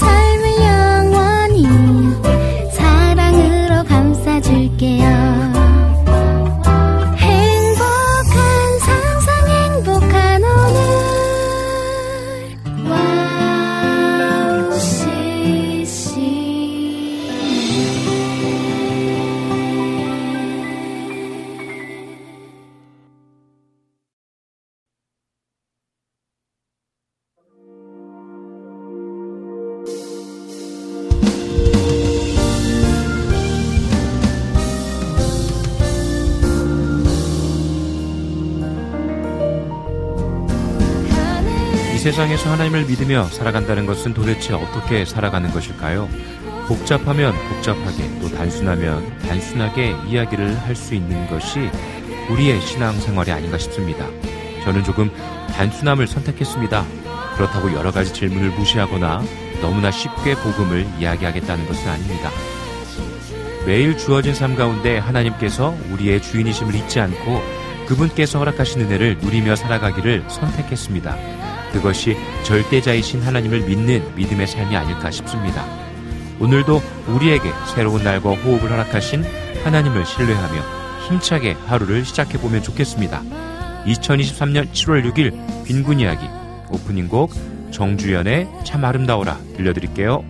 삶을 영원히 사랑으로 감싸줄게요 세상에서 하나님을 믿으며 살아간다는 것은 도대체 어떻게 살아가는 것일까요? 복잡하면 복잡하게 또 단순하면 단순하게 이야기를 할 수 있는 것이 우리의 신앙생활이 아닌가 싶습니다. 저는 조금 단순함을 선택했습니다. 그렇다고 여러 가지 질문을 무시하거나 너무나 쉽게 복음을 이야기하겠다는 것은 아닙니다. 매일 주어진 삶 가운데 하나님께서 우리의 주인이심을 잊지 않고 그분께서 허락하신 은혜를 누리며 살아가기를 선택했습니다. 그것이 절대자이신 하나님을 믿는 믿음의 삶이 아닐까 싶습니다. 오늘도 우리에게 새로운 날과 호흡을 허락하신 하나님을 신뢰하며 힘차게 하루를 시작해보면 좋겠습니다. 2023년 7월 6일 빈군 이야기 오프닝 곡 정주연의 참 아름다워라 들려드릴게요.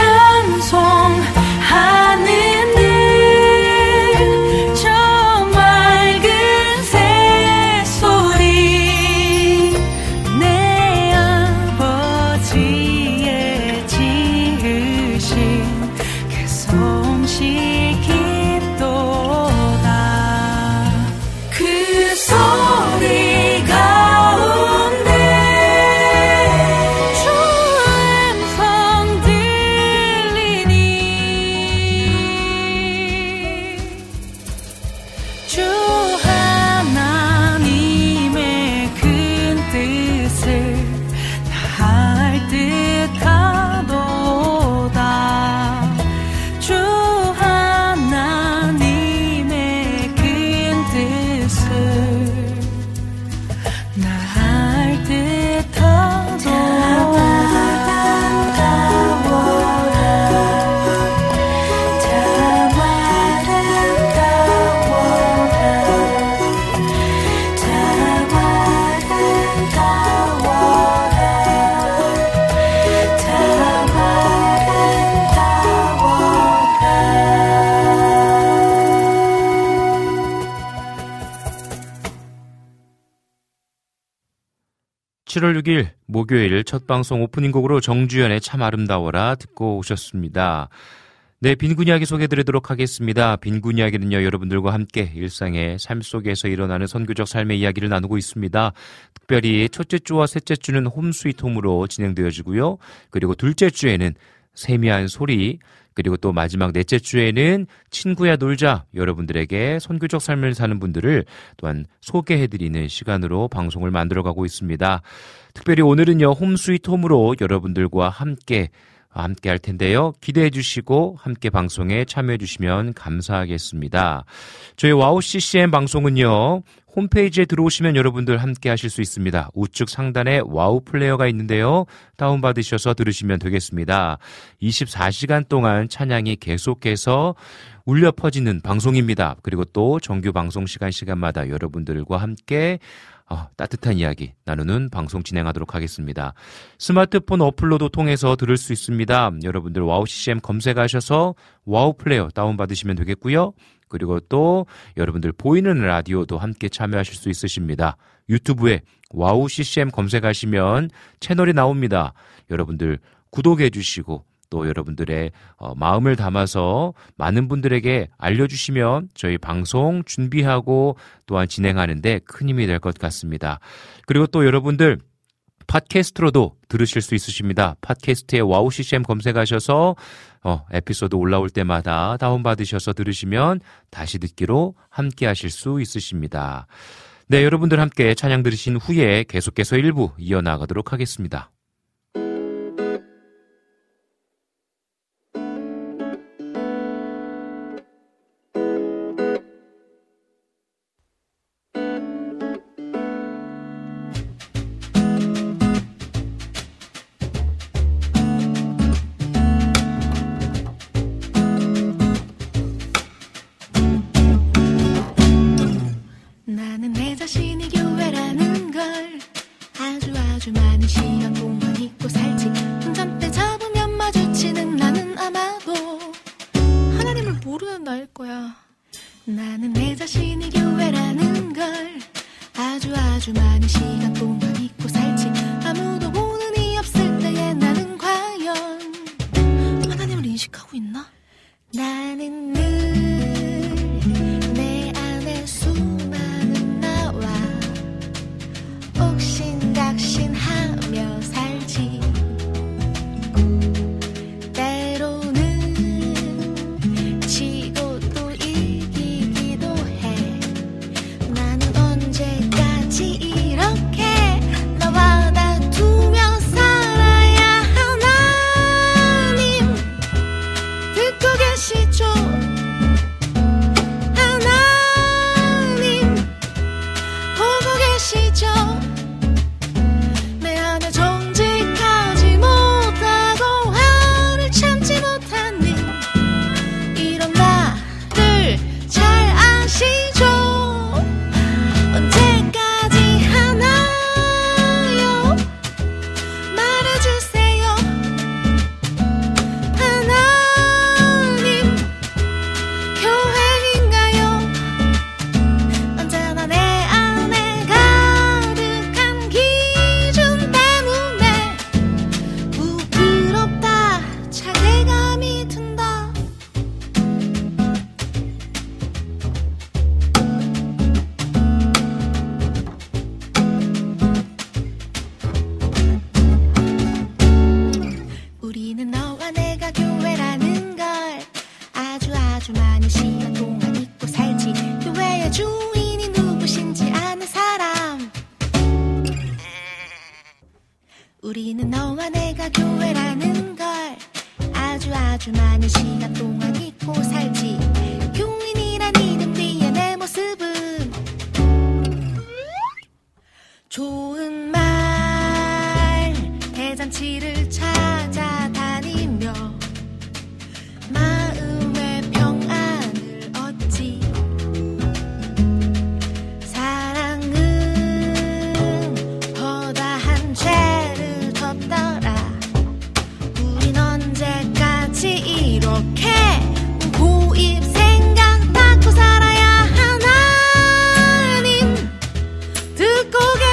찬송하는 일 정말 그 7월 6일 목요일 첫 방송 오프닝 곡으로 정주현의 참 아름다워라 듣고 오셨습니다. 네, 빈군 이야기 소개해드리도록 하겠습니다. 빈군 이야기는요, 여러분들과 함께 일상의 삶 속에서 일어나는 선교적 삶의 이야기를 나누고 있습니다. 특별히 첫째 주와 셋째 주는 홈 스위트 홈으로 진행되어지고요. 그리고 둘째 주에는 세미한 소리, 그리고 또 마지막 넷째 주에는 친구야 놀자, 여러분들에게 선교적 삶을 사는 분들을 또한 소개해드리는 시간으로 방송을 만들어가고 있습니다. 특별히 오늘은요, 홈 스위트 홈으로 여러분들과 함께 할 텐데요. 기대해 주시고 함께 방송에 참여해 주시면 감사하겠습니다. 저희 와우 CCM 방송은요, 홈페이지에 들어오시면 여러분들 함께 하실 수 있습니다. 우측 상단에 와우 플레이어가 있는데요, 다운받으셔서 들으시면 되겠습니다. 24시간 동안 찬양이 계속해서 울려 퍼지는 방송입니다. 그리고 또 정규 방송 시간마다 여러분들과 함께 따뜻한 이야기 나누는 방송 진행하도록 하겠습니다. 스마트폰 어플로도 통해서 들을 수 있습니다. 여러분들 와우 CCM 검색하셔서 와우 플레이어 다운받으시면 되겠고요. 그리고 또 여러분들 보이는 라디오도 함께 참여하실 수 있으십니다. 유튜브에 와우 CCM 검색하시면 채널이 나옵니다. 여러분들 구독해 주시고 또 여러분들의 마음을 담아서 많은 분들에게 알려주시면 저희 방송 준비하고 또한 진행하는데 큰 힘이 될 것 같습니다. 그리고 또 여러분들 팟캐스트로도 들으실 수 있으십니다. 팟캐스트에 와우 CCM 검색하셔서 에피소드 올라올 때마다 다운받으셔서 들으시면 다시 듣기로 함께 하실 수 있으십니다. 네, 여러분들 함께 찬양 들으신 후에 계속해서 1부 이어나가도록 하겠습니다.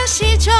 시죠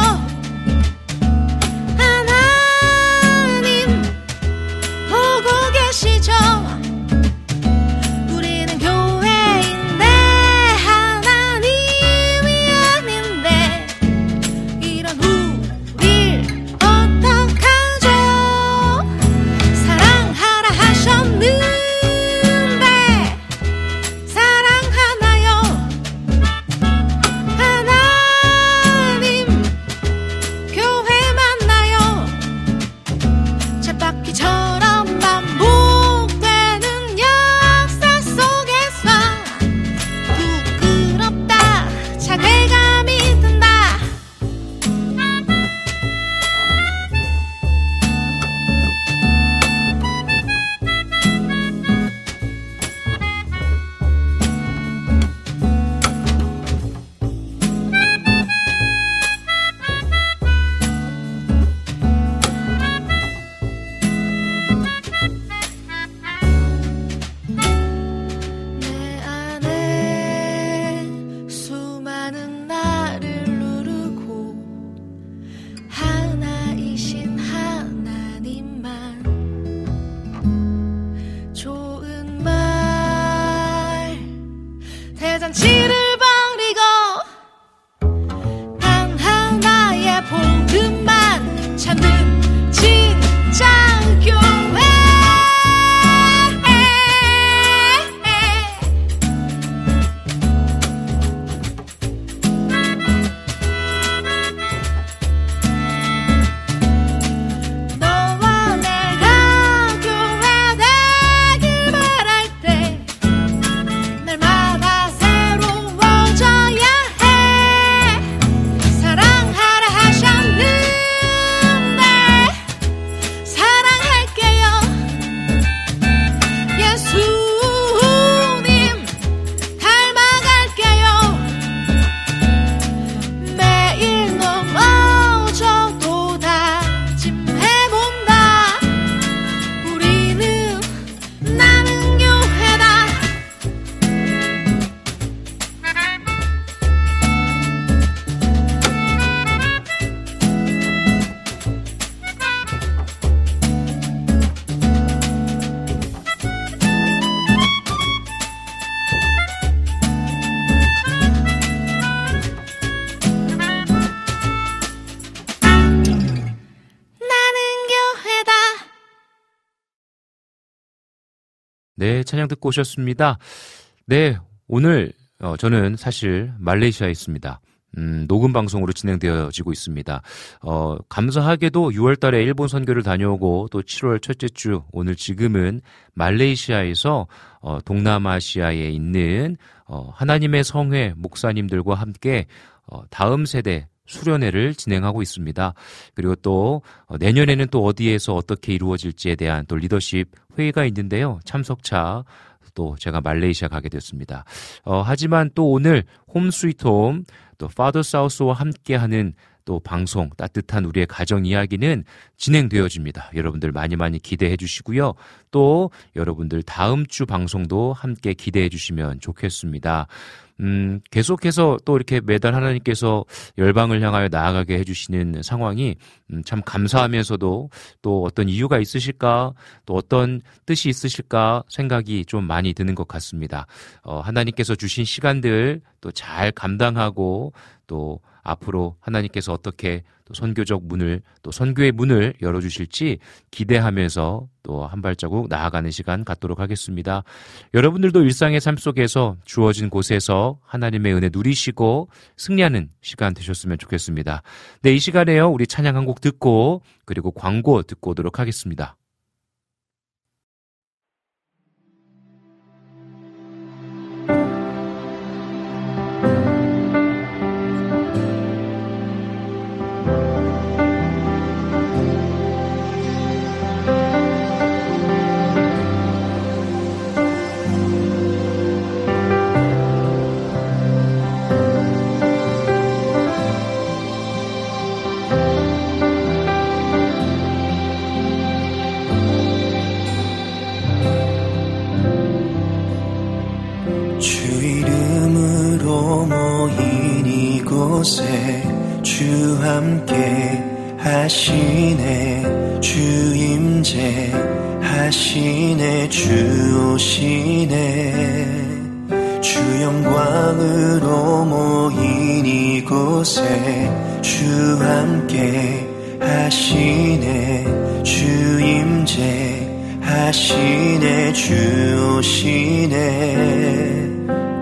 네, 찬양 듣고 오셨습니다. 네, 오늘 저는 사실 말레이시아에 있습니다. 녹음 방송으로 진행되어지고 있습니다. 감사하게도 6월 달에 일본 선교를 다녀오고 또 7월 첫째 주 오늘 지금은 말레이시아에서 동남아시아에 있는 하나님의 성회 목사님들과 함께 다음 세대 수련회를 진행하고 있습니다. 그리고 또 내년에는 또 어디에서 어떻게 이루어질지에 대한 또 리더십 회의가 있는데요. 참석차 또 제가 말레이시아 가게 됐습니다. 하지만 또 오늘 홈 스위트 홈, 또 Father's House와 함께하는 또 방송 따뜻한 우리의 가정 이야기는 진행되어집니다. 여러분들 많이 기대해 주시고요. 또 여러분들 다음 주 방송도 함께 기대해 주시면 좋겠습니다. 계속해서 또 이렇게 매달 하나님께서 열방을 향하여 나아가게 해주시는 상황이 참 감사하면서도 또 어떤 이유가 있으실까 또 어떤 뜻이 있으실까 생각이 좀 많이 드는 것 같습니다. 하나님께서 주신 시간들 또 잘 감당하고 또 앞으로 하나님께서 어떻게 또 선교적 문을 또 선교의 문을 열어주실지 기대하면서 또 한 발자국 나아가는 시간 갖도록 하겠습니다. 여러분들도 일상의 삶 속에서 주어진 곳에서 하나님의 은혜 누리시고 승리하는 시간 되셨으면 좋겠습니다. 네, 이 시간에요. 우리 찬양 한 곡 듣고 그리고 광고 듣고 오도록 하겠습니다. 주 함께 하시네 주 임재 하시네 주 오시네 주 영광으로 모인 이곳에 주 함께 하시네 주 임재 하시네 주 오시네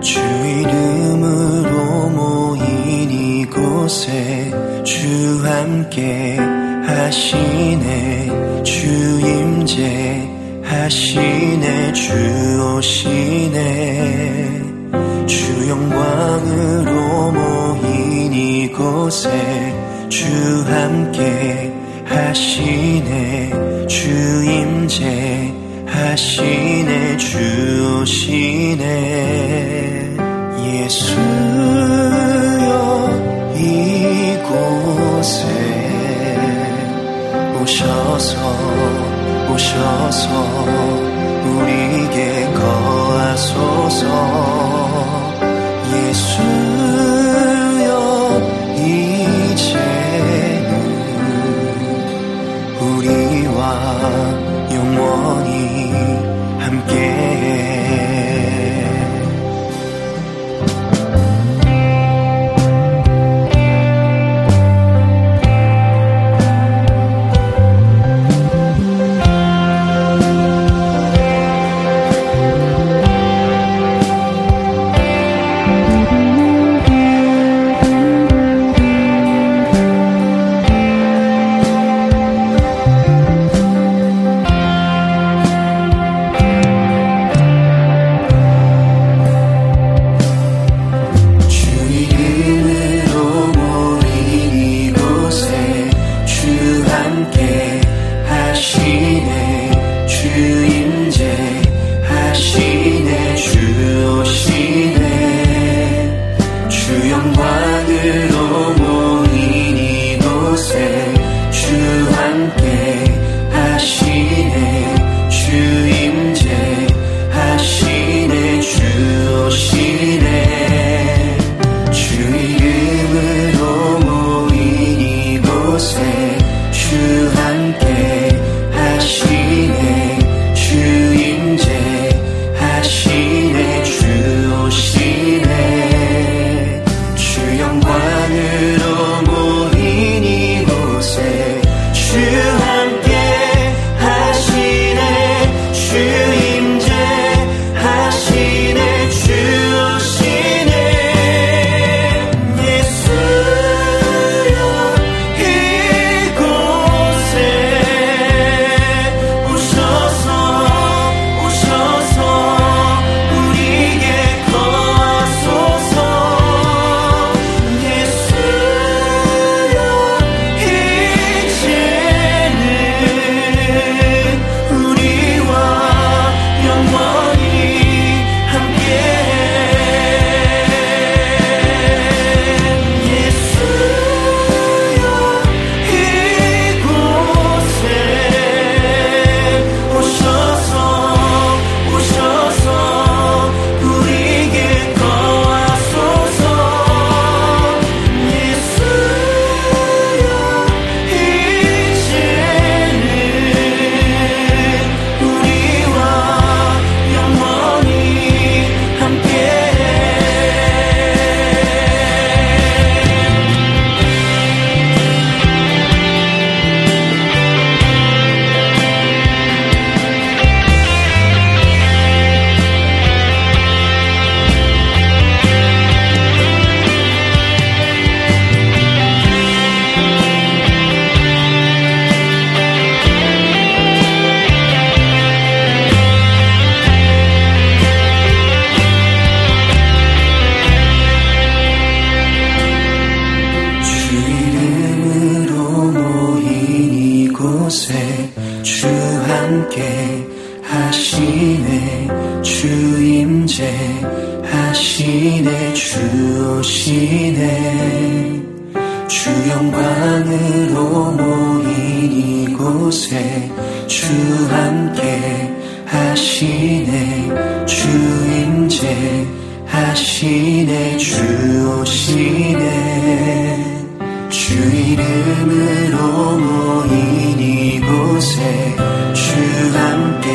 주 이름으로 모인 이곳에 주 함께 하시네 주 임재 하시네 주 오시네 주 영광으로 모인 이곳에 주 함께 하시네 주 임재 하시네 주 오시네 예수여 이곳에 오셔서 우리에게 거하소서 예수여 이제는 우리와 영원히 함께해 하시네 주 임재 하시네 주 오시네 주 영광으로 모인 이곳에 주 함께 하시네 주 임재 하시네 주 오시네 주 이름으로 모인 이곳에 주 함께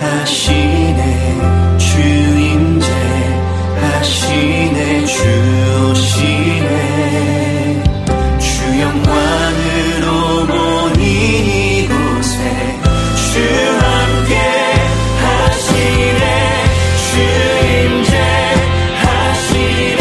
하시네 주 임재 하시네 주 오시네 주 영광으로 모인 이곳에 주 함께 하시네 주 임재 하시네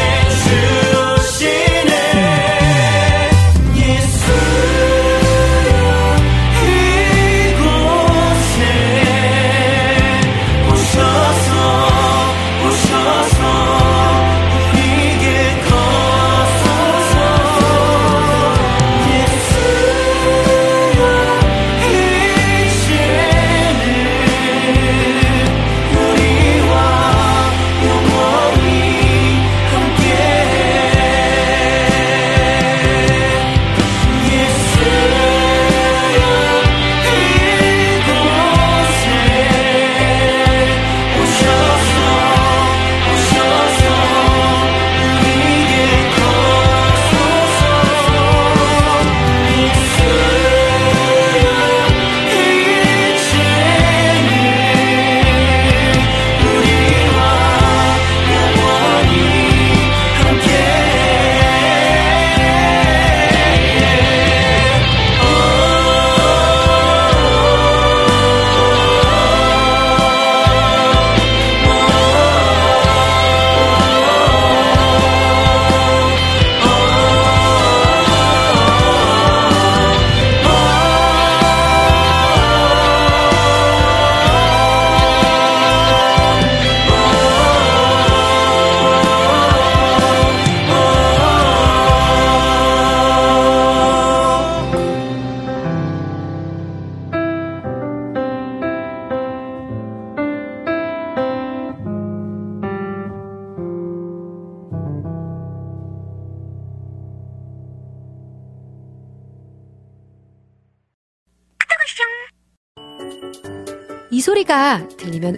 이 소리가 들리면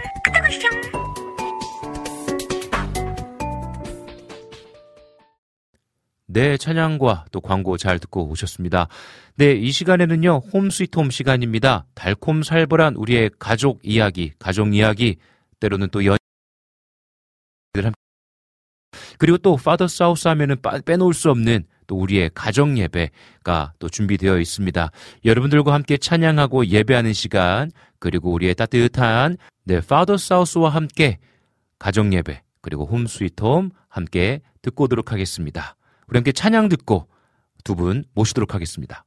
네, 찬양과 또 광고 잘 듣고 오셨습니다. 네, 이 시간에는요. 홈 스위트 홈 시간입니다. 달콤살벌한 우리의 가족 이야기, 가정 이야기, 때로는 또 연인들 그리고 또 Father's House 하면은 빼놓을 수 없는 또 우리의 가정 예배가 또 준비되어 있습니다. 여러분들과 함께 찬양하고 예배하는 시간, 그리고 우리의 따뜻한 네, Father's House와 함께 가정 예배, 그리고 홈 스위트 홈 함께 듣고 오도록 하겠습니다. 우리 함께 찬양 듣고 두 분 모시도록 하겠습니다.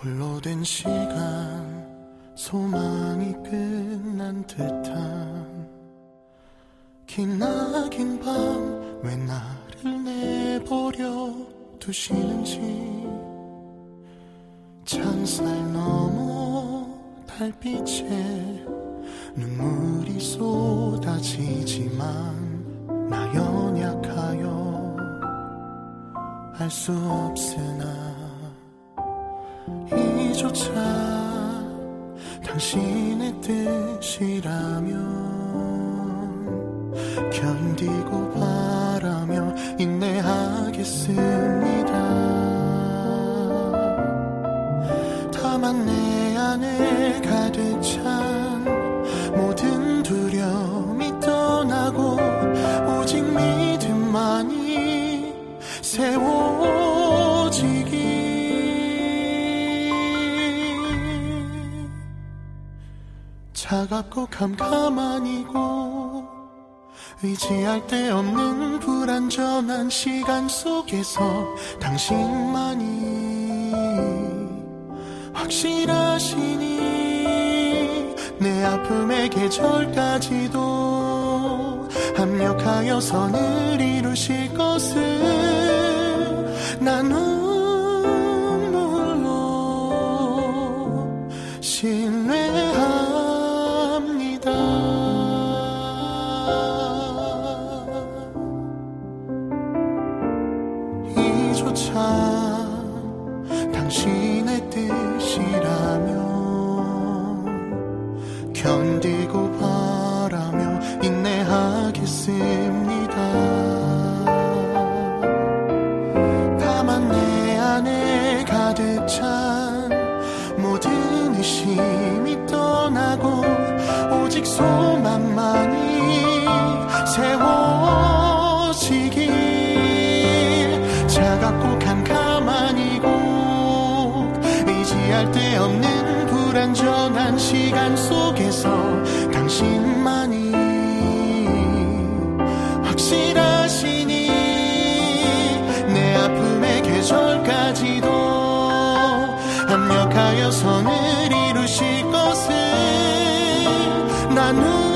홀로 된 시간 소망이 끝난 듯한 기나긴 밤 왜 나를 내버려 두시는지 창살 넘어 달빛에 눈물이 쏟아지지만 나 연약하여 알 수 없으나 그때조차 당신의 뜻이라면 견디고 바라며 인내하겠습니다. 다만 내 안에 가득 찬 모든 두려움이 떠나고 오직 믿음만이 세워지기. 차갑고 캄캄하니고 의지할 데 없는 불안정한 시간 속에서 당신만이 확실하시니 내 아픔의 계절까지도 합력하여 선을 이루실 것을 난 눈물로 신뢰하니 당신의 뜻이라면 견디고 바라며 인내하겠습니다. 다만 내 안에 가득 찬 모든 의심이 떠나고 오직 소망만이 세워지기. 차갑고 캄캄하니고 의지할 데 없는 불안정한 시간 속에서 당신만이 확실하시니 내 아픔의 계절까지도 합력하여 선을 이루실 것을 나누.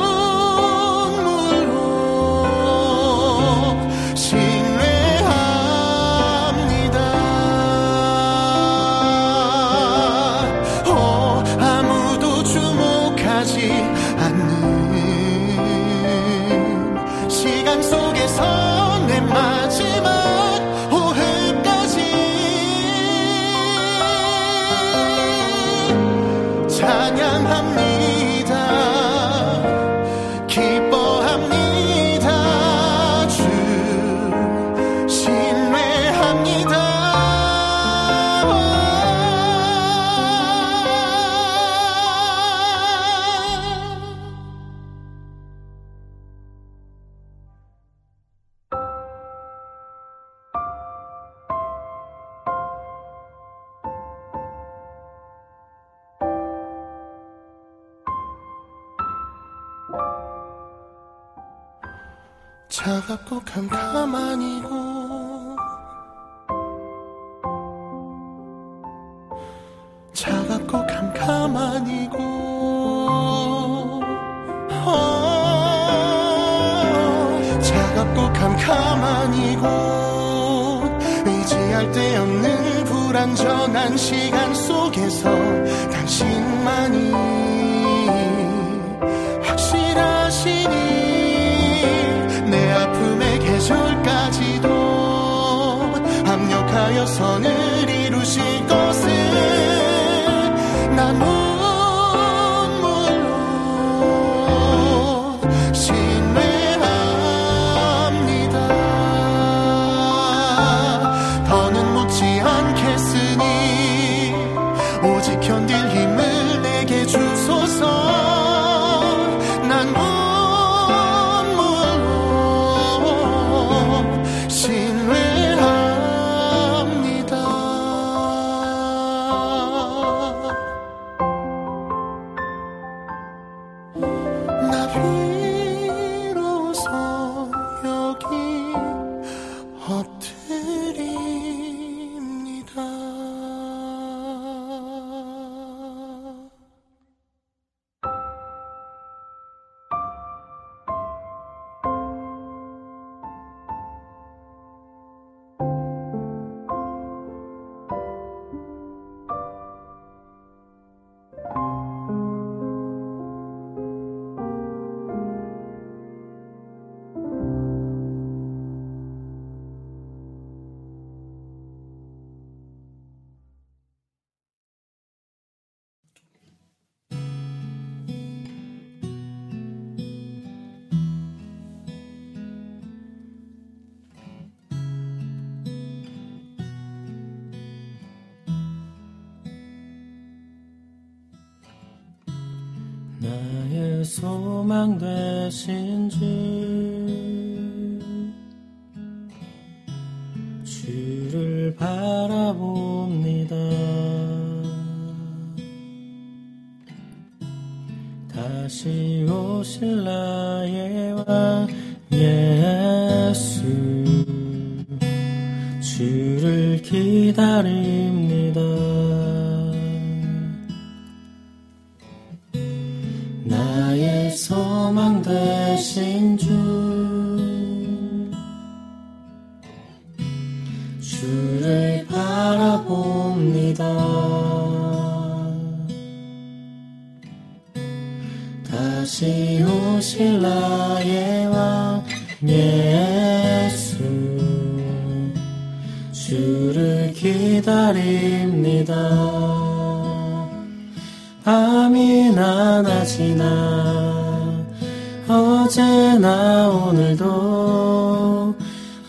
차갑고 캄캄하니고 차갑고 캄캄하니고 차갑고 캄캄하니고 의지할 데 없는 불안전한 시간 속에서 당신만이 확실하시니 내 아픔의 계절까지도 합력하여 선을 이루실 것을 난 눈물로 신뢰합니다. 더는 묻지 않겠으니 오직 견딜 힘을 내게 주소서. 신뢰합니다. 나의 소망 되신 주, 주를 바라봅니다. 다시 오실 나의 왕 예수, 주를 기다립니다. 나의 소망 되신 주, 주를 바라봅니다. 다시 오실 나의 왕 예수, 주를 기다립니다. 밤이 나나 지나 어제나 오늘도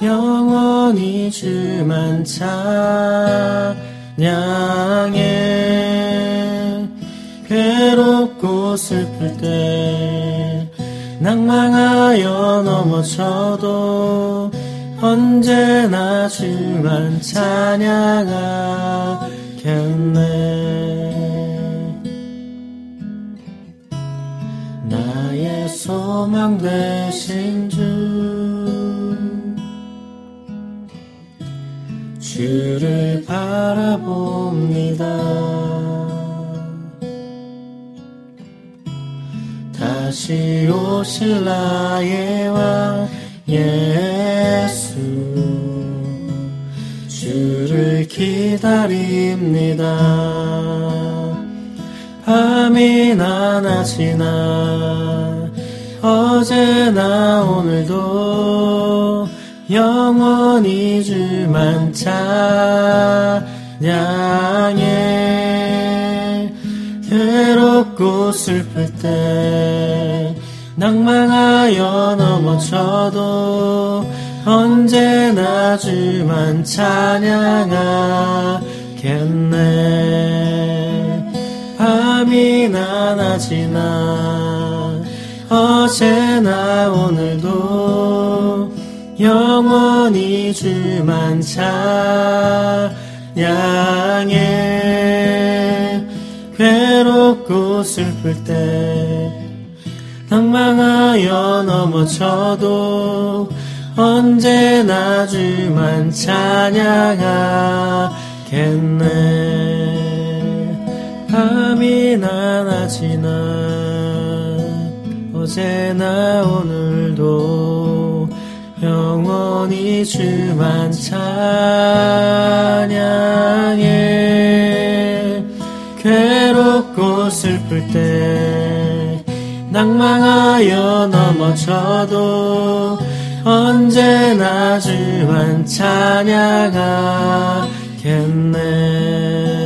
영원히 주만 찬양해. 괴롭고 슬플 때 낭망하여 넘어져도 언제나 주만 찬양하겠네. 나의 소망 되신 주, 주를 바라봅니다. 다시 오실 나의 왕 예수, 주를 기다립니다. 밤이 나나 지나 어제나 오늘도 영원히 주만 찬양해. 괴롭고 슬플 때 낭망하여 넘어져도 언제나 주만 찬양하겠네. 밤이 나나 지나 어제나 오늘도 영원히 주만 찬양해. 괴롭고 슬플 때 낭망하여 넘어져도 언제나 주만 찬양하겠네. 밤이 나나 지나 어제나 오늘도 영원히 주만 찬양해. 괴롭고 슬플 때 낭망하여 넘어져도 언제나 주만 찬양하겠네.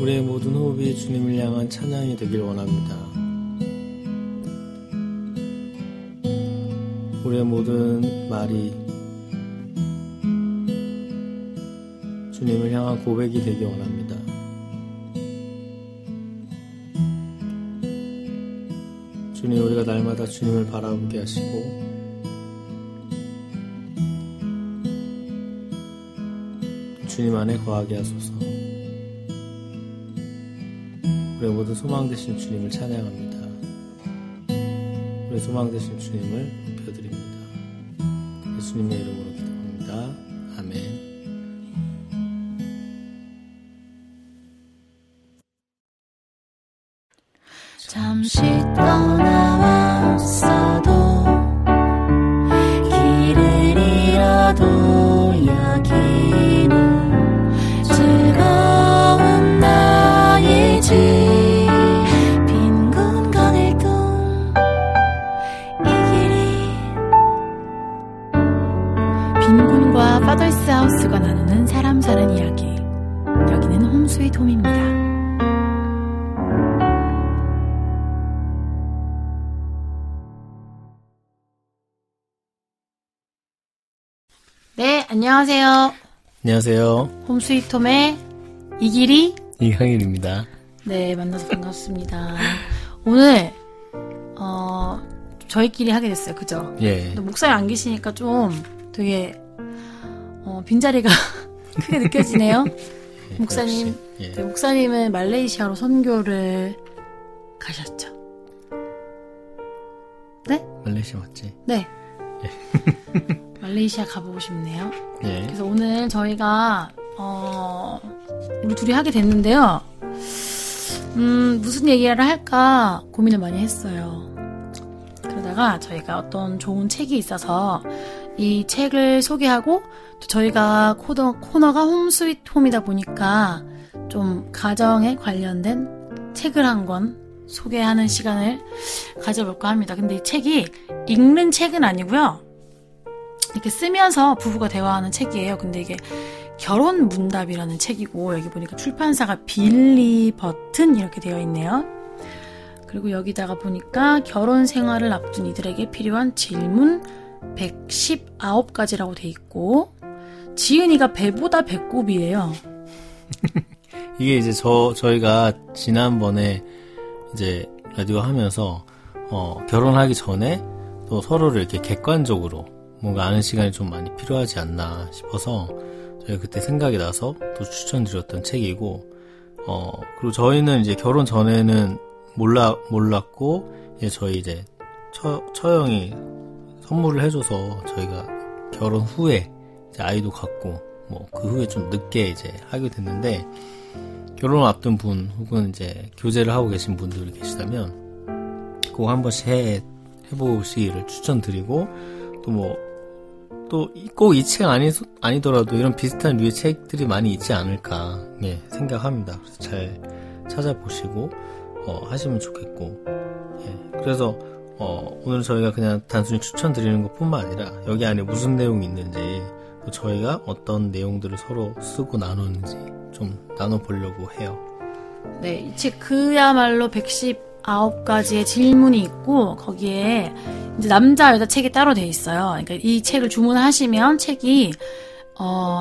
우리의 모든 호흡이 주님을 향한 찬양이 되길 원합니다. 우리의 모든 말이 주님을 향한 고백이 되길 원합니다. 주님, 우리가 날마다 주님을 바라보게 하시고 주님 안에 거하게 하소서. 우리의 모든 소망 되신 주님을 찬양합니다. 우리의 소망 되신 주님을 높여드립니다. 예수님의 이름으로 기도합니다. 아멘. 잠시 떠나와 있어도 길을 잃어도 여기는 즐거운 나의 집 빈군 가늘 동 이기리. 빈군과 Father's House가 나누는 사람 사는 이야기. 여기는 홈 스위트 홈입니다. 네, 안녕하세요. 안녕하세요. 홈 스위트 홈의 이기리, 이강일입니다. 네, 만나서 반갑습니다. 오늘 저희끼리 하게 됐어요, 그죠? 예. 목사님 안 계시니까 좀 되게 빈자리가 크게 느껴지네요. 예, 목사님, 예. 네, 목사님은 말레이시아로 선교를 가셨죠? 네? 말레이시아 맞지? 네. 예. 말레이시아 가보고 싶네요. 네. 그래서 오늘 저희가 우리 둘이 하게 됐는데요. 무슨 얘기를 할까 고민을 많이 했어요. 그러다가 저희가 어떤 좋은 책이 있어서 이 책을 소개하고 또 저희가 코너가 홈 스위트 홈이다 보니까 좀 가정에 관련된 책을 한 권 소개하는 시간을 가져볼까 합니다. 근데 이 책이 읽는 책은 아니고요. 이렇게 쓰면서 부부가 대화하는 책이에요. 근데 이게 결혼 문답이라는 책이고 여기 보니까 출판사가 빌리 버튼 이렇게 되어 있네요. 그리고 여기다가 보니까 결혼 생활을 앞둔 이들에게 필요한 질문 119가지라고 돼 있고 지은이가 배보다 배꼽이에요. 이게 이제 저희가 지난번에 이제 라디오 하면서 결혼하기 전에 또 서로를 이렇게 객관적으로 뭔가 아는 시간이 좀 많이 필요하지 않나 싶어서 저희가 그때 생각이 나서 또 추천드렸던 책이고 그리고 저희는 이제 결혼 전에는 몰랐고 이제 저희 이제 처형이 선물을 해줘서 저희가 결혼 후에 이제 아이도 갖고 뭐 그 후에 좀 늦게 이제 하게 됐는데 결혼을 앞둔 분 혹은 이제 교제를 하고 계신 분들이 계시다면 꼭 한 번씩 해보시기를 추천드리고 꼭 이 책 아니더라도 이런 비슷한 류의 책들이 많이 있지 않을까 생각합니다. 그래서 잘 찾아보시고 하시면 좋겠고 그래서 오늘 저희가 그냥 단순히 추천드리는 것뿐만 아니라 여기 안에 무슨 내용이 있는지 또 저희가 어떤 내용들을 서로 쓰고 나누는지 좀 나눠보려고 해요. 네, 이 책 그야말로 119가지의 질문이 있고 거기에 이제 남자 여자 책이 따로 돼 있어요. 그러니까 이 책을 주문하시면 책이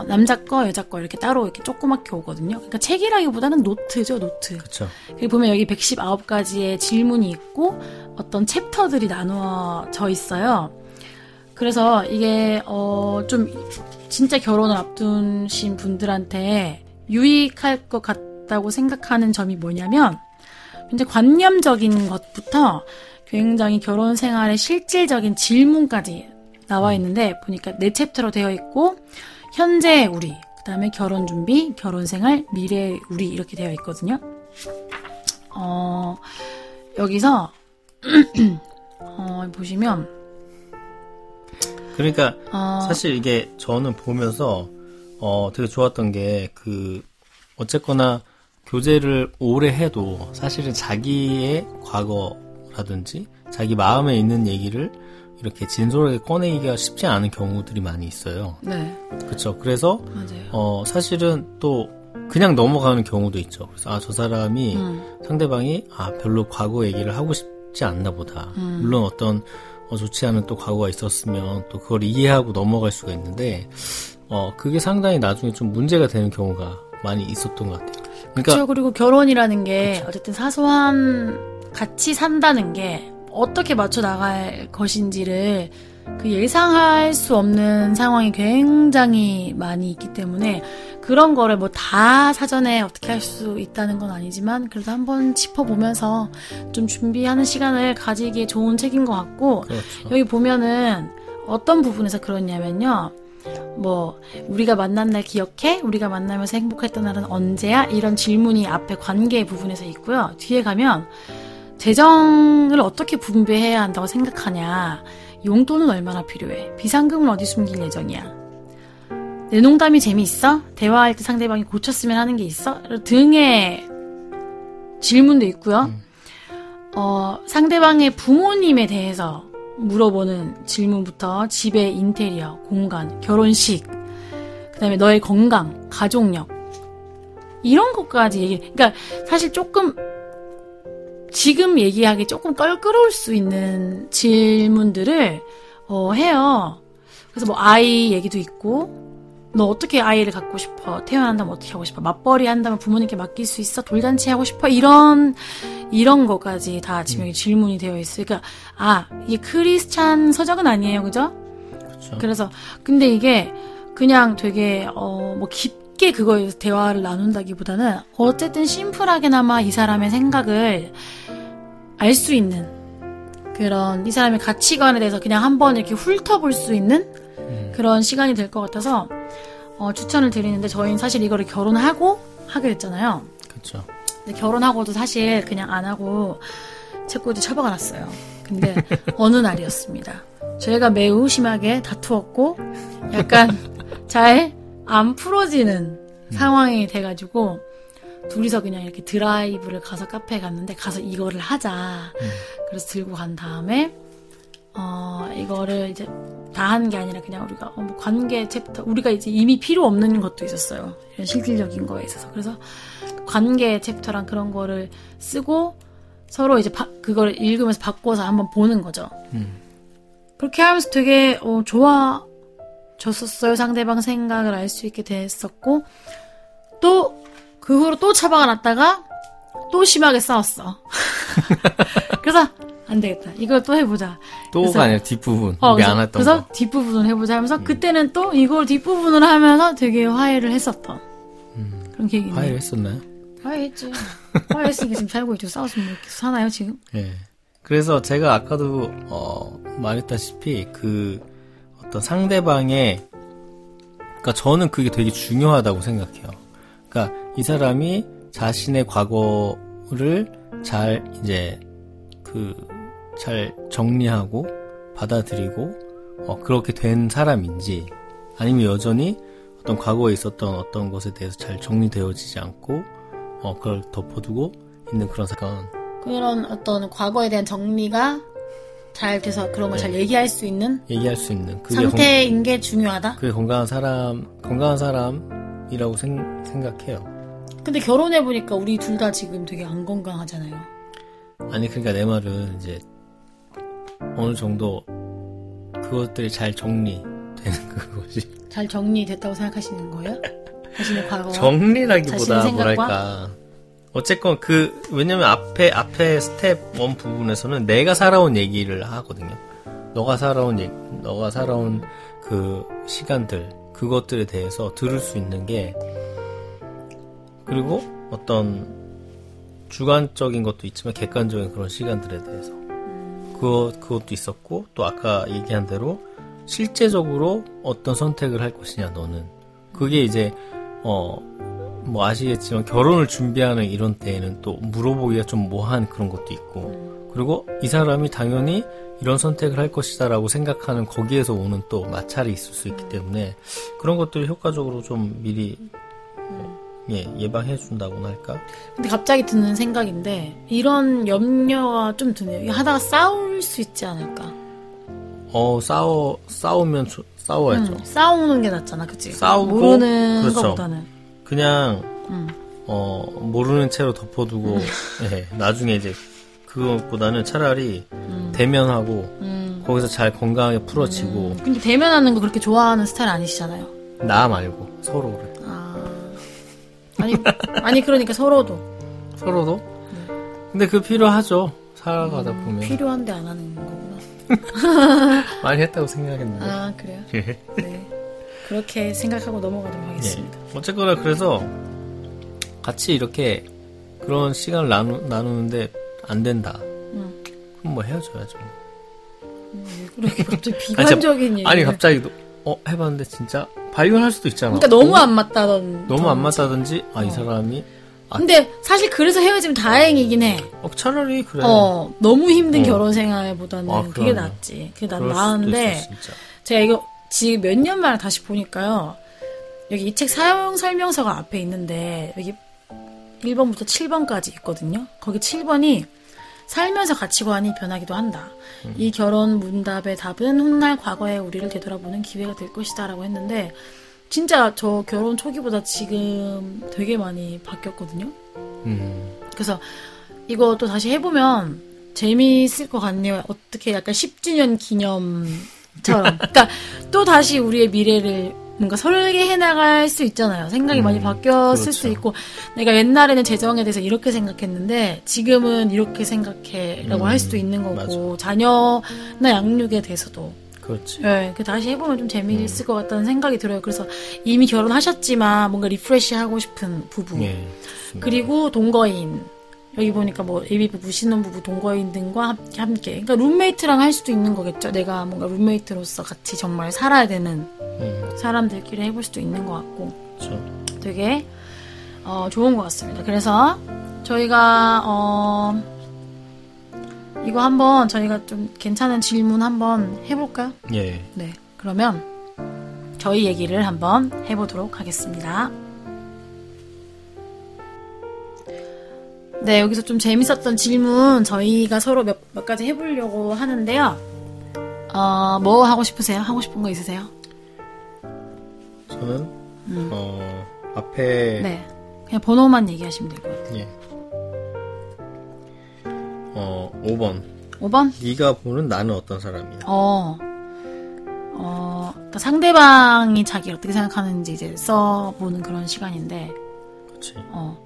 남자 거 여자 거 이렇게 따로 이렇게 조그맣게 오거든요. 그러니까 책이라기보다는 노트죠, 노트. 그렇죠. 여기 보면 여기 119가지의 질문이 있고 어떤 챕터들이 나누어져 있어요. 그래서 이게 좀 진짜 결혼을 앞두신 분들한테 유익할 것 같다고 생각하는 점이 뭐냐면 이제 관념적인 것부터 굉장히 결혼 생활의 실질적인 질문까지 나와 있는데 보니까 4챕터로 되어 있고 현재의 우리, 그 다음에 결혼 준비, 결혼 생활, 미래의 우리 이렇게 되어 있거든요. 여기서 보시면 그러니까 사실 이게 저는 보면서 되게 좋았던 게 그 어쨌거나 교제를 오래 해도 사실은 자기의 과거라든지 자기 마음에 있는 얘기를 이렇게 진솔하게 꺼내기가 쉽지 않은 경우들이 많이 있어요. 네. 그렇죠. 그래서 사실은 또 그냥 넘어가는 경우도 있죠. 그래서 아, 저 사람이 상대방이 아, 별로 과거 얘기를 하고 싶지 않나 보다. 물론 어떤 좋지 않은 또 과거가 있었으면 또 그걸 이해하고 넘어갈 수가 있는데 그게 상당히 나중에 좀 문제가 되는 경우가 많이 있었던 것 같아요. 그러니까, 그렇죠. 그리고 결혼이라는 게 그렇죠. 어쨌든 사소한 같이 산다는 게 어떻게 맞춰 나갈 것인지를 그 예상할 수 없는 상황이 굉장히 많이 있기 때문에 그런 거를 뭐 다 사전에 어떻게 할 수 있다는 건 아니지만 그래도 한번 짚어보면서 좀 준비하는 시간을 가지기에 좋은 책인 것 같고 그렇죠. 여기 보면은 어떤 부분에서 그러냐면요. 뭐 우리가 만난 날 기억해? 우리가 만나면서 행복했던 날은 언제야? 이런 질문이 앞에 관계 부분에서 있고요. 뒤에 가면 재정을 어떻게 분배해야 한다고 생각하냐? 용돈은 얼마나 필요해? 비상금은 어디 숨길 예정이야? 내 농담이 재미있어? 대화할 때 상대방이 고쳤으면 하는 게 있어? 등의 질문도 있고요. 상대방의 부모님에 대해서 물어보는 질문부터 집의 인테리어, 공간, 결혼식, 그 다음에 너의 건강, 가족력 이런 것까지 얘기. 그러니까 사실 조금 지금 얘기하기 조금 껄끄러울 수 있는 질문들을 해요. 그래서 뭐 아이 얘기도 있고 너 어떻게 아이를 갖고 싶어? 태어난다면 어떻게 하고 싶어? 맞벌이 한다면 부모님께 맡길 수 있어? 돌잔치 하고 싶어? 이런 것까지 다 지금 질문이 되어 있어요. 그러니까 아, 이게 크리스찬 서적은 아니에요. 그죠? 그렇죠. 그래서 근데 이게 그냥 되게 뭐 깊게 그거에 대화를 나눈다기보다는 어쨌든 심플하게나마 이 사람의 생각을 알 수 있는 그런 이 사람의 가치관에 대해서 그냥 한번 이렇게 훑어볼 수 있는 그런 시간이 될 것 같아서 추천을 드리는데 저희는 사실 이거를 결혼하고 하게 됐잖아요. 그렇죠. 근데 결혼하고도 사실 그냥 안 하고 책꽂이 쳐박아놨어요. 근데 어느 날이었습니다. 저희가 매우 심하게 다투었고 약간 잘 안 풀어지는 상황이 돼가지고 둘이서 그냥 이렇게 드라이브를 가서 카페에 갔는데 가서 이거를 하자. 그래서 들고 간 다음에 이거를 이제 다 하는 게 아니라 그냥 우리가 뭐 관계 챕터 우리가 이제 이미 필요 없는 것도 있었어요. 이런 실질적인 거에 있어서. 그래서 관계 챕터랑 그런 거를 쓰고 서로 이제 그걸 읽으면서 바꿔서 한번 보는 거죠. 그렇게 하면서 되게 좋아졌었어요. 상대방 생각을 알 수 있게 됐었고 또 그 후로 또 처박아놨다가 또 심하게 싸웠어. 그래서 안 되겠다. 이걸 또 해보자. 또가 아니라 뒷부분. 우리 안 했던 그래서 거. 뒷부분을 해보자 하면서 그때는 또 이걸 뒷부분을 하면서 되게 화해를 했었던 그런 계기네. 화해를 했었나요? 화해했지. 화해했으니까 지금 살고 있죠. 싸웠으면 이렇게 사나요 지금? 네. 그래서 제가 아까도 말했다시피 그 어떤 상대방의 그러니까 저는 그게 되게 중요하다고 생각해요. 그러니까 이 사람이 자신의 과거를 잘 이제 잘 정리하고 받아들이고 그렇게 된 사람인지 아니면 여전히 어떤 과거에 있었던 어떤 것에 대해서 잘 정리되어지지 않고 그걸 덮어두고 있는 그런 사건 그런 어떤 과거에 대한 정리가 잘 돼서 그런 걸 잘 얘기할 수 있는 그게 상태인 게 중요하다? 그게 건강한 사람이라고 생각해요. 근데 결혼해보니까 우리 둘 다 지금 되게 안 건강하잖아요. 아니 그러니까 내 말은 이제 어느 정도 그것들이 잘 정리되는 그것이 잘 정리됐다고 생각하시는 거예요? 자신의 과거 정리라기보다 뭐랄까 어쨌건 그 왜냐면 앞에 스텝 1 부분에서는 내가 살아온 얘기를 하거든요. 너가 살아온 그 시간들 그것들에 대해서 들을 수 있는 게 그리고 어떤 주관적인 것도 있지만 객관적인 그런 시간들에 대해서 그것도 있었고 또 아까 얘기한 대로 실제적으로 어떤 선택을 할 것이냐 너는 그게 이제 뭐 아시겠지만 결혼을 준비하는 이런 때에는 또 물어보기가 좀 뭐한 그런 것도 있고 그리고 이 사람이 당연히 이런 선택을 할 것이다 라고 생각하는 거기에서 오는 또 마찰이 있을 수 있기 때문에 그런 것들을 효과적으로 좀 미리 예방해 준다고나 할까? 근데 갑자기 드는 생각인데 이런 염려가 좀 드네요. 하다가 싸울 수 있지 않을까? 싸우면 싸워야죠. 싸우는 게 낫잖아, 그치? 싸우고 모르는 것보다는 그냥 모르는 채로 덮어두고 네, 나중에 이제 그것보다는 차라리 대면하고 거기서 잘 건강하게 풀어지고. 근데 대면하는 거 그렇게 좋아하는 스타일 아니시잖아요. 나 말고 서로를. 아니 그러니까 서로도. 네. 근데 그 필요하죠. 살아가다 보면. 필요한데 안 하는 거구나. 많이 했다고 생각했는데. 아 그래요? 예. 네. 그렇게 생각하고 넘어가도록 하겠습니다. 예. 어쨌거나 그래서 같이 이렇게 그런 시간을 나누는데 안 된다. 그럼 뭐 헤어져야죠. 그렇게 갑자기 비관적인 얘기. 아니 갑자기 해봤는데 진짜 발견할 수도 있잖아. 그러니까 너무 안 맞다던. 너무 안 맞다든지 이 사람이. 근데 사실 그래서 헤어지면 다행이긴 해. 차라리 그래. 너무 힘든 결혼 생활보다는 그게 낫지. 그게 나은데 제가 이거 지금 몇 년 만에 다시 보니까요. 여기 이 책 사용 설명서가 앞에 있는데 여기 1번부터 7번까지 있거든요. 거기 7번이 살면서 가치관이 변하기도 한다. 이 결혼 문답의 답은 훗날 과거의 우리를 되돌아보는 기회가 될 것이다 라고 했는데 진짜 저 결혼 초기보다 지금 되게 많이 바뀌었거든요. 그래서 이거 또 다시 해보면 재미있을 것 같네요. 어떻게 약간 10주년 기념처럼. 그러니까 또 다시 우리의 미래를 뭔가 설계해 나갈 수 있잖아요. 생각이 많이 바뀌었을 그렇죠. 수 있고 내가 옛날에는 재정에 대해서 이렇게 생각했는데 지금은 이렇게 생각해 라고 할 수도 있는 거고 맞아. 자녀나 양육에 대해서도 그렇지. 네, 다시 해보면 좀 재미있을 것 같다는 생각이 들어요. 그래서 이미 결혼하셨지만 뭔가 리프레시하고 싶은 부부 네, 그리고 동거인 여기 보니까 뭐 예비부부, 신혼부부, 동거인 등과 함께 그러니까 룸메이트랑 할 수도 있는 거겠죠. 내가 뭔가 룸메이트로서 같이 정말 살아야 되는 사람들끼리 해볼 수도 있는 것 같고 그렇죠. 되게 좋은 것 같습니다. 그래서 저희가 이거 한번 저희가 좀 괜찮은 질문 한번 해볼까요? 예. 네. 그러면 저희 얘기를 한번 해보도록 하겠습니다. 네, 여기서 좀 재밌었던 질문 저희가 서로 몇 가지 해보려고 하는데요. 뭐 하고 싶으세요? 하고 싶은 거 있으세요? 저는 앞에 네, 그냥 번호만 얘기하시면 될 것 같아요. 예. 5번? 네가 보는 나는 어떤 사람이야? 그러니까 상대방이 자기를 어떻게 생각하는지 이제 써보는 그런 시간인데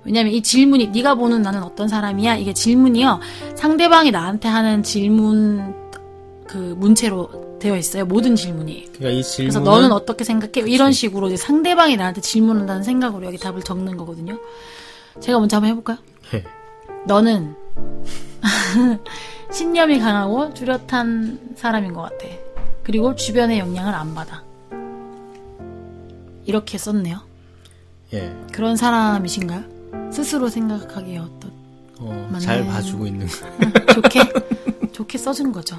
왜냐면 이 질문이 네가 보는 나는 어떤 사람이야? 이게 질문이요. 상대방이 나한테 하는 질문 그 문체로 되어 있어요. 모든 질문이. 그러니까 이 질문은 그래서 너는 어떻게 생각해? 그치. 이런 식으로 이제 상대방이 나한테 질문한다는 생각으로 여기 답을 적는 거거든요. 제가 먼저 한번 해볼까요? 네. 너는 신념이 강하고 뚜렷한 사람인 것 같아. 그리고 주변의 영향을 안 받아. 이렇게 썼네요. 예. 그런 사람이신가요? 스스로 생각하기에 어떤 맞네. 잘 봐주고 있는 거. 좋게 써준 거죠.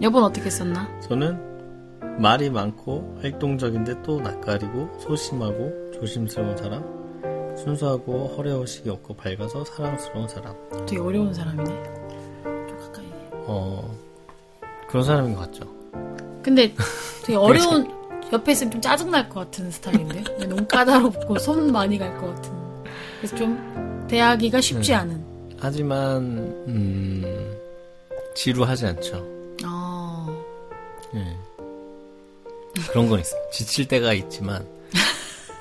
여보는 어떻게 썼나? 저는 말이 많고 활동적인데 또 낯가리고 소심하고 조심스러운 사람, 순수하고 허례허식이 없고 밝아서 사랑스러운 사람. 되게 어려운 사람이네. 좀 가까이. 그런 사람인 것 같죠. 근데 되게 어려운. 옆에 있으면 좀 짜증날 것 같은 스타일인데 너무 까다롭고 손 많이 갈 것 같은 그래서 좀 대하기가 쉽지 않은 하지만 지루하지 않죠. 네. 그런 건 있어요. 지칠 때가 있지만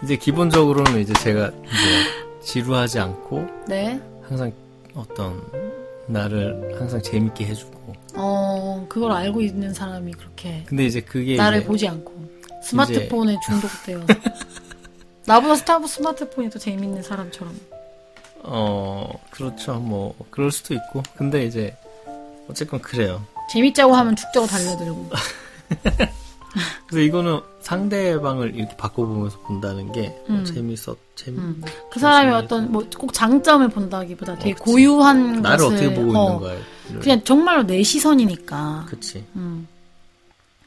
이제 기본적으로는 이제 제가 이제 지루하지 않고 네? 항상 어떤 나를 항상 재밌게 해주고 그걸 알고 있는 사람이 그렇게 근데 이제 그게 나를 이제 보지 않고 스마트폰에 중독되어서 나보다 스마트폰이 더 재밌는 사람처럼 그렇죠. 뭐 그럴 수도 있고 근데 이제 어쨌건 그래요. 재밌자고 하면 죽자고 달려들고 그래서 이거는 상대방을 이렇게 바꿔보면서 본다는 게 그 사람의 어떤 뭐 꼭 장점을 본다기보다 되게 고유한 나를 것을 어떻게 보고 있는 거야 그냥 정말로 내 시선이니까 그치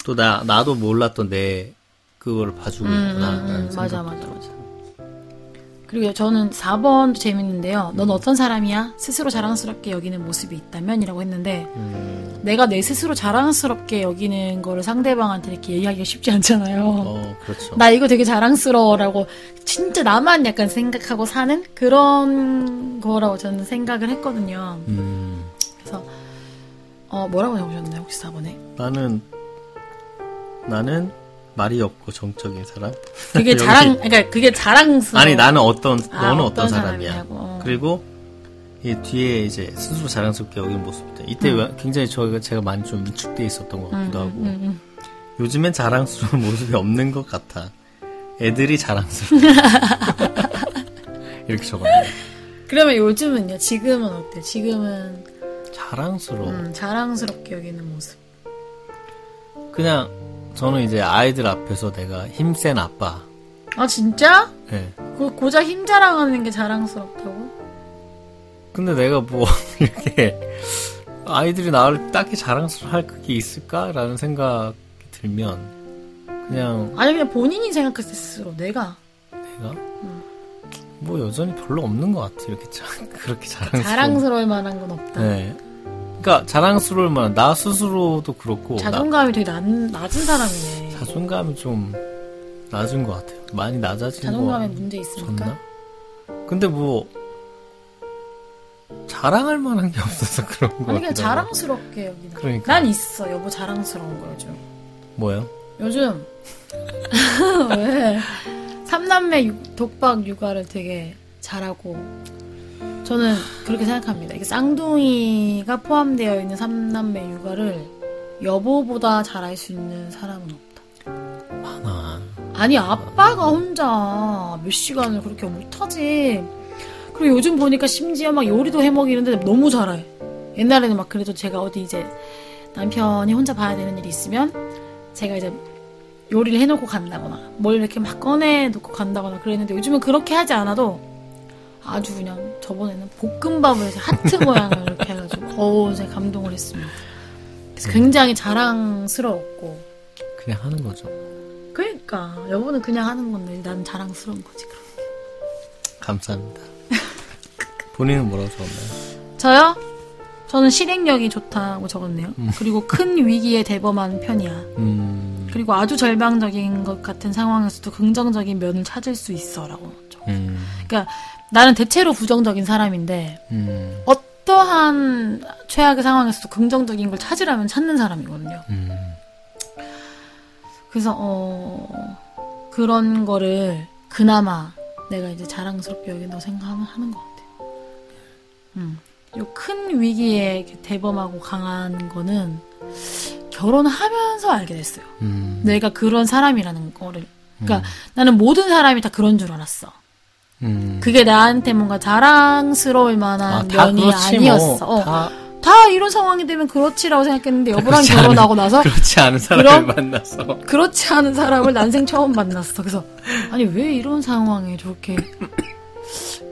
또 나도 몰랐던 내 그걸 봐주고 있구나. 맞아. 그리고 저는 4번도 재밌는데요. 넌 어떤 사람이야? 스스로 자랑스럽게 여기는 모습이 있다면? 이라고 했는데 내가 내 스스로 자랑스럽게 여기는 거를 상대방한테 이렇게 얘기하기가 쉽지 않잖아요. 그렇죠. 나 이거 되게 자랑스러워라고 진짜 나만 약간 생각하고 사는 그런 거라고 저는 생각을 했거든요. 그래서 뭐라고 적으셨나요? 혹시 4번에? 나는 말이 없고 정적인 사람? 그게 자랑, 그러니까 그게 자랑스러워. 아니, 너는 어떤 사람이야. 그리고, 이 뒤에 이제 스스로 자랑스럽게 여기는 모습이다. 이때 굉장히 제가 많이 좀 위축되어 있었던 것 같기도 하고, 요즘엔 자랑스러운 모습이 없는 것 같아. 애들이 자랑스러워. 이렇게 적었네요. 그러면 요즘은요? 지금은 어때? 지금은. 자랑스러워. 자랑스럽게 여기는 모습. 그냥, 저는 이제 아이들 앞에서 내가 힘센 아빠. 아, 진짜? 네. 고작 힘 자랑하는 게 자랑스럽다고? 근데 내가 뭐 이렇게 아이들이 나를 딱히 자랑스러워할 그게 있을까라는 생각이 들면 그냥 아니 그냥 본인이 생각했을 스스로 내가? 뭐 여전히 별로 없는 것 같아. 이렇게 그렇게 자랑스러울 만한 건 없다. 네. 그러니까 자랑스러울 만한 나 스스로도 그렇고 자존감이 되게 낮은 사람이네. 자존감이 좀 낮은 것 같아요. 많이 낮아진 것 같아요. 자존감에 문제 있습니까? 근데 뭐 자랑할 만한 게 없어서 그런 거 같아요. 아니 그냥 자랑스럽게 여기는. 그러니까. 난 있어 여보 자랑스러운 거 요즘. 뭐요? 요즘 왜 3남매 독박 육아를 되게 잘하고 저는 그렇게 생각합니다. 이게 쌍둥이가 포함되어 있는 3남매 육아를 여보보다 잘할 수 있는 사람은 없다. 많아. 아니 아빠가 혼자 몇 시간을 그렇게 못하지. 그리고 요즘 보니까 심지어 막 요리도 해먹이는데 너무 잘해. 옛날에는 막 그래도 제가 어디 이제 남편이 혼자 봐야 되는 일이 있으면 제가 이제 요리를 해놓고 간다거나 뭘 이렇게 막 꺼내놓고 간다거나 그랬는데 요즘은 그렇게 하지 않아도 아주 그냥 저번에는 볶음밥을 해서 하트 모양을 이렇게 해가지고 제가 감동을 했습니다. 그래서 굉장히 자랑스러웠고 그냥 하는 거죠. 그러니까 여보는 그냥 하는 건데 난 자랑스러운 거지 그런 게. 감사합니다. 본인은 뭐라고 적었나요? 저요? 저는 실행력이 좋다고 적었네요. 그리고 큰 위기에 대범한 편이야. 그리고 아주 절망적인 것 같은 상황에서도 긍정적인 면을 찾을 수 있어라고 적었어요. 그러니까 나는 대체로 부정적인 사람인데 어떠한 최악의 상황에서도 긍정적인 걸 찾으라면 찾는 사람이거든요. 그래서 그런 거를 그나마 내가 이제 자랑스럽게 여긴다고 생각하는 것 같아요. 요 큰 위기에 대범하고 강한 거는 결혼하면서 알게 됐어요. 내가 그런 사람이라는 거를. 그러니까 나는 모든 사람이 다 그런 줄 알았어. 그게 나한테 뭔가 자랑스러울 만한 면이 아니었어. 뭐, 다 이런 상황이 되면 그렇지라고 생각했는데 여보랑 결혼하고 나서 그렇지 않은 사람을 만났어. 그렇지 않은 사람을 난생 처음 만났어. 그래서 아니 왜 이런 상황에 저렇게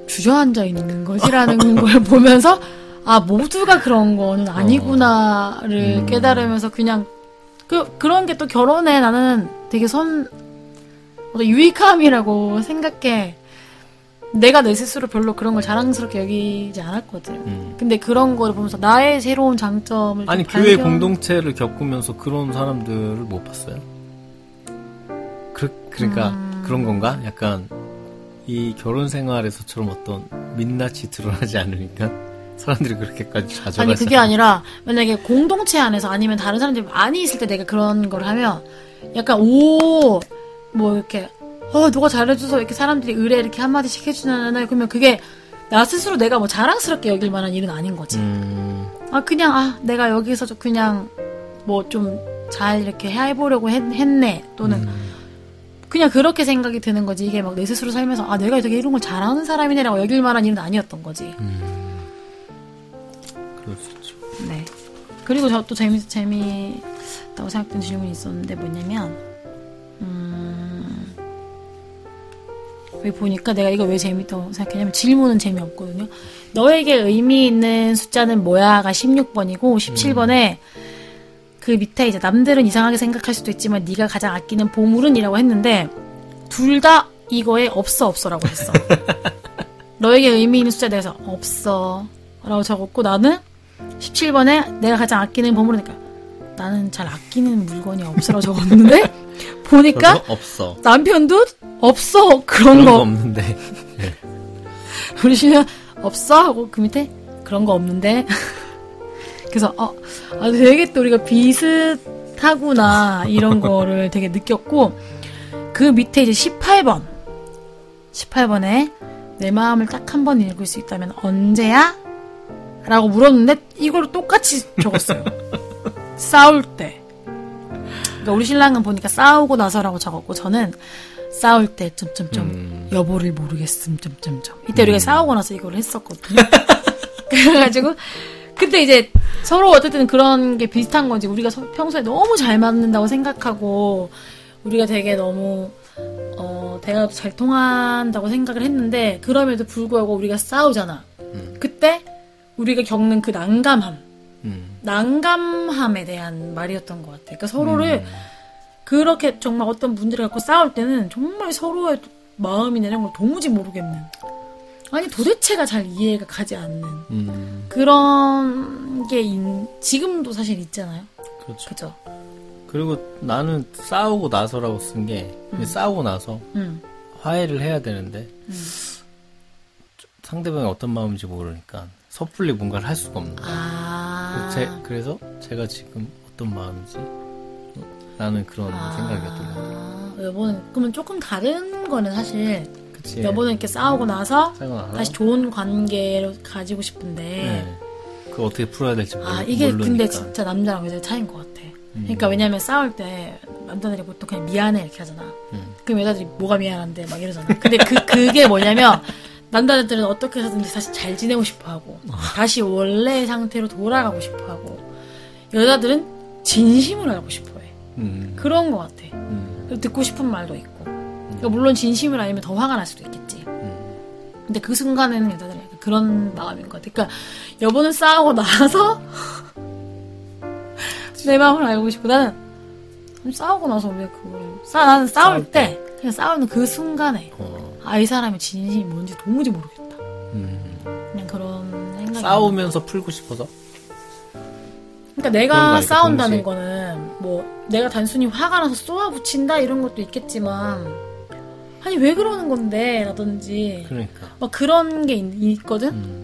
주저앉아 있는 거지라는 걸 보면서 아 모두가 그런 거는 아니구나를 깨달으면서 그냥 그런 게 또 결혼에 나는 되게 유익함이라고 생각해. 내가 내 스스로 별로 그런 걸 자랑스럽게 여기지 않았거든. 근데 그런 거를 보면서 나의 새로운 장점을 아니 교회 공동체를 겪으면서 그런 사람들을 못 봤어요? 그러니까 그런 건가? 약간 이 결혼 생활에서처럼 어떤 민낯이 드러나지 않으니까 사람들이 그렇게까지 자주 아니 그게 아니라 만약에 공동체 안에서 아니면 다른 사람들이 많이 있을 때 내가 그런 걸 하면 약간 뭐 이렇게 너가 잘해줘서 이렇게 사람들이 의뢰 이렇게 한마디씩 해주나, 그러면 그게 나 스스로 내가 뭐 자랑스럽게 여길 만한 일은 아닌 거지. 그냥 내가 여기서 좀 그냥 뭐 좀 잘 이렇게 해보려고 했네. 또는 그냥 그렇게 생각이 드는 거지. 이게 막 내 스스로 살면서 내가 되게 이런 걸 잘하는 사람이네라고 여길 만한 일은 아니었던 거지. 그럴 수 있죠. 네. 그리고 저 또 재미있다고 생각된 질문이 있었는데 뭐냐면, 여기 보니까 내가 이거 왜 재밌다고 생각했냐면 질문은 재미없거든요. 너에게 의미 있는 숫자는 뭐야가 16번이고 17번에 그 밑에 이제 남들은 이상하게 생각할 수도 있지만 네가 가장 아끼는 보물은 이라고 했는데 둘 다 이거에 없어 없어라고 했어. 너에게 의미 있는 숫자에 대해서 없어 라고 적었고, 나는 17번에 내가 가장 아끼는 보물이니까 나는 잘 아끼는 물건이 없어라고 적었는데 보니까 없어. 남편도 없어 그런 거 없는데. 우리 신랑 없어 하고 그 밑에 그런 거 없는데. 그래서 되게 또 우리가 비슷하구나 이런 거를 되게 느꼈고, 그 밑에 이제 18번에 내 마음을 딱 한 번 읽을 수 있다면 언제야? 라고 물었는데 이걸 똑같이 적었어요. 싸울 때. 그러니까 우리 신랑은 보니까 싸우고 나서라고 적었고, 저는 싸울 때 여보를 모르겠음 이때 우리가 싸우고 나서 이걸 했었거든요. 그래가지고 근데 이제 서로 어쨌든 그런 게 비슷한 건지 우리가 평소에 너무 잘 맞는다고 생각하고 우리가 되게 너무 대화도 잘 통한다고 생각을 했는데, 그럼에도 불구하고 우리가 싸우잖아. 그때 우리가 겪는 그 난감함에 대한 말이었던 것 같아. 그러니까 서로를 그렇게 정말 어떤 문제를 갖고 싸울 때는 정말 서로의 마음이나 이런 걸 도무지 모르겠는, 아니 도대체가 잘 이해가 가지 않는 그런 게 지금도 사실 있잖아요. 그렇죠. 그죠? 그리고 나는 싸우고 나서라고 쓴 게 싸우고 나서 화해를 해야 되는데 상대방이 어떤 마음인지 모르니까 섣불리 뭔가를 할 수가 없는 거예요. 그래서 제가 지금 어떤 마음인지 라는 그런 생각이었던 거예요. 여보는 그러면 조금 다른 거는 사실 그치. 여보는 이렇게 싸우고 나서 다시 좋은 관계를 가지고 싶은데 그거 어떻게 풀어야 될지 모르니까. 이게 근데 진짜 남자랑 여자의 차이인 것 같아. 그러니까 왜냐면 싸울 때 남자들이 보통 그냥 미안해 이렇게 하잖아. 그럼 여자들이 뭐가 미안한데 막 이러잖아. 근데 그게 뭐냐면 남자들은 어떻게 해서든지 다시 잘 지내고 싶어하고 다시 원래의 상태로 돌아가고 싶어하고, 여자들은 진심을 알고 싶어해. 그런 것 같아. 그리고 듣고 싶은 말도 있고. 그러니까 물론 진심을 알면 더 화가 날 수도 있겠지. 근데 그 순간에는 여자들은 약간 그런 마음인 것 같아. 그러니까 여보는 싸우고 나서 내 마음을 알고 싶고, 나는 싸우고 나서 왜 그거를 나는 싸울 때 그냥 싸우는 그 순간에 이 사람의 진심이 뭔지 도무지 모르겠다. 그냥 그런 생각이. 싸우면서 풀고 싶어서? 그러니까 내가 싸운다는 동시에. 거는 뭐 내가 단순히 화가 나서 쏘아붙인다 이런 것도 있겠지만 아니 왜 그러는 건데 라든지 그러니까 막 그런 게 있거든?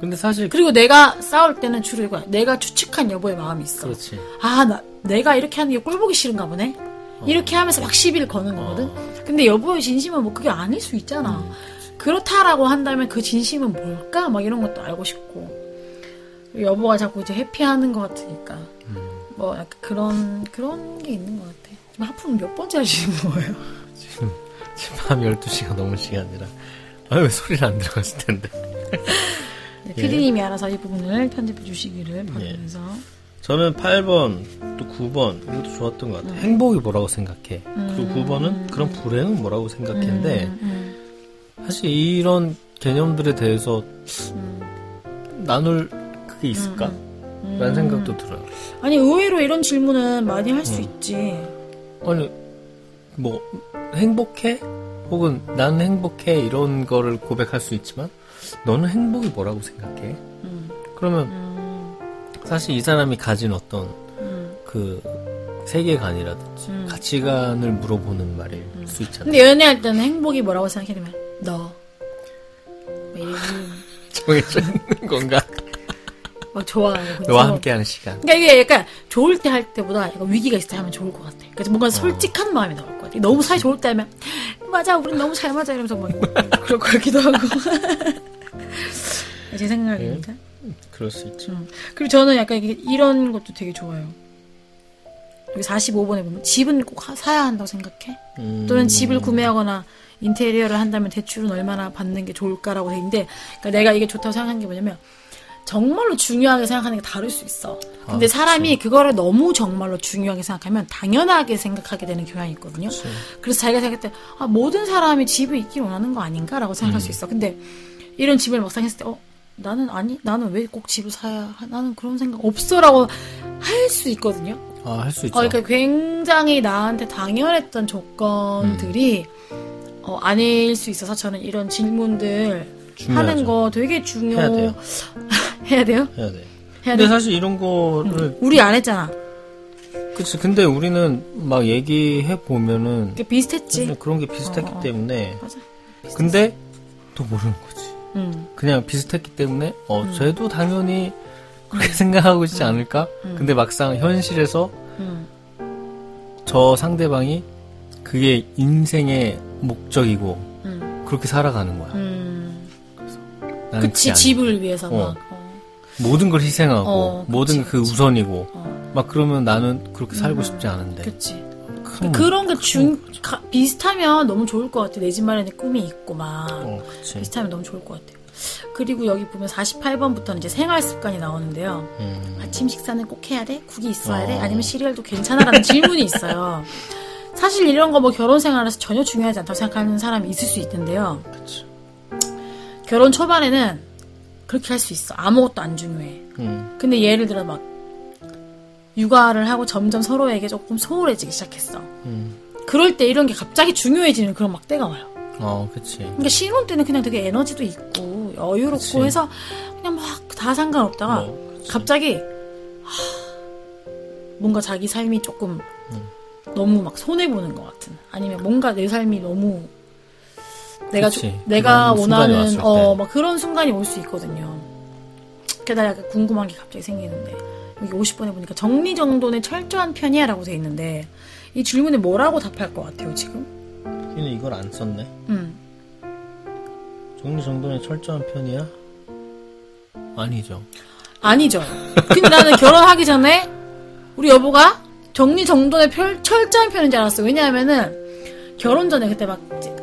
근데 사실 그리고 내가 싸울 때는 주로 이거야. 내가 추측한 여보의 마음이 있어. 그렇지. 내가 이렇게 하는 게 꼴보기 싫은가 보네. 이렇게 하면서 막 시비를 거는 거거든. 근데 여보의 진심은 뭐 그게 아닐 수 있잖아. 그렇다라고 한다면 그 진심은 뭘까? 막 이런 것도 알고 싶고. 여보가 자꾸 이제 회피하는 것 같으니까 뭐 약간 그런 게 있는 것 같아. 지금 하품 몇 번째 하시는 거예요? 지금 밤 12시가 넘은 시간이라 왜 소리를 안 들어갔을 텐데. 피디님이 알아서 이 부분을 편집해 주시기를 바라면서 저는 8번 또 9번 이것도 좋았던 것 같아요. 행복이 뭐라고 생각해? 그리고 9번은 그런 불행은 뭐라고 생각해?인데 사실 이런 개념들에 대해서 나눌 그게 있을까? 라는 생각도 들어요. 아니 의외로 이런 질문은 많이 할 수 있지. 아니 뭐 행복해? 혹은 난 행복해 이런 거를 고백할 수 있지만 너는 행복이 뭐라고 생각해? 그러면 사실 이 사람이 가진 어떤 그 세계관이라든지 가치관을 물어보는 말일 수 있잖아. 근데 연애할 때는 행복이 뭐라고 생각하면 너 매일 정해져 있는 건가? 막 좋아요. 너와 함께하는 시간. 그러니까 이게 약간 좋을 때 할 때보다 약간 위기가 있을 때 하면 좋을 것 같아. 그러니까 뭔가 솔직한 마음이 나올 것 같아. 너무 사이 좋을 때 하면 맞아, 우린 너무 잘 맞아 이러면서 막 그럴 것 같기도 하고. 제 생각이니까. 그럴 수 있죠. 그리고 저는 약간 이런 것도 되게 좋아요. 여기 45번에 보면 집은 꼭 사야 한다고 생각해? 또는 집을 구매하거나 인테리어를 한다면 대출은 얼마나 받는 게 좋을까라고 돼 있는데, 그러니까 내가 이게 좋다고 생각한 게 뭐냐면 정말로 중요하게 생각하는 게 다를 수 있어. 근데 사람이 그거를 너무 정말로 중요하게 생각하면 당연하게 생각하게 되는 경향이 있거든요. 그치. 그래서 자기가 생각할 때 모든 사람이 집을 있길 원하는 거 아닌가라고 생각할 수 있어. 근데 이런 집을 막상 했을 때 나는 왜 꼭 집을 사야 나는 그런 생각 없어라고 할 수 있거든요. 아, 할 수 있죠. 그러니까 굉장히 나한테 당연했던 조건들이 아닐 수 있어서 저는 이런 질문들 중요하죠. 하는 거 되게 중요. 해야 돼요. 해야 돼요? 해야 돼. 근데 사실 이런 거를 우리 안 했잖아. 그치. 근데 우리는 막 얘기해 보면은 비슷했지. 그런 게 비슷했기 때문에. 맞아. 비슷했어. 근데 또 모르는 거지. 그냥 비슷했기 때문에 쟤도 당연히 그렇게 생각하고 있지 않을까? 근데 막상 현실에서 저 상대방이 그게 인생의 목적이고 그렇게 살아가는 거야. 그래서 그치. 집을 위해서 막 모든 걸 희생하고 모든 그 우선이고 막 그러면 나는 그렇게 살고 싶지 않은데. 그치. 그러니까 그런 게 비슷하면 너무 좋을 것 같아. 내 집 마련의 꿈이 있고 막 비슷하면 너무 좋을 것 같아요. 그리고 여기 보면 48번부터는 이제 생활습관이 나오는데요. 아침 식사는 꼭 해야 돼? 국이 있어야 돼? 아니면 시리얼도 괜찮아라는 질문이 있어요. 사실 이런 거 뭐 결혼 생활에서 전혀 중요하지 않다고 생각하는 사람이 있을 수 있는데요. 그치. 결혼 초반에는 그렇게 할 수 있어. 아무것도 안 중요해. 근데 예를 들어 막 육아를 하고 점점 서로에게 조금 소홀해지기 시작했어. 그럴 때 이런 게 갑자기 중요해지는 그런 막 때가 와요. 그치. 그러니까 신혼 때는 그냥 되게 에너지도 있고 여유롭고 그치. 해서 그냥 막 다 상관없다가 갑자기 뭔가 자기 삶이 조금 너무 막 손해보는 것 같은, 아니면 뭔가 내 삶이 너무 내가 원하는 막 그런 순간이 올 수 있거든요. 게다가 약간 궁금한 게 갑자기 생기는데 여기 50번에 보니까 정리정돈에 철저한 편이야 라고 돼 있는데 이 질문에 뭐라고 답할 것 같아요 지금? 근데 이걸 안 썼네. 정리정돈에 철저한 편이야? 아니죠. 근데 나는 결혼하기 전에 우리 여보가 정리정돈에 철저한 편인 줄 알았어. 왜냐하면은 결혼 전에 그때 막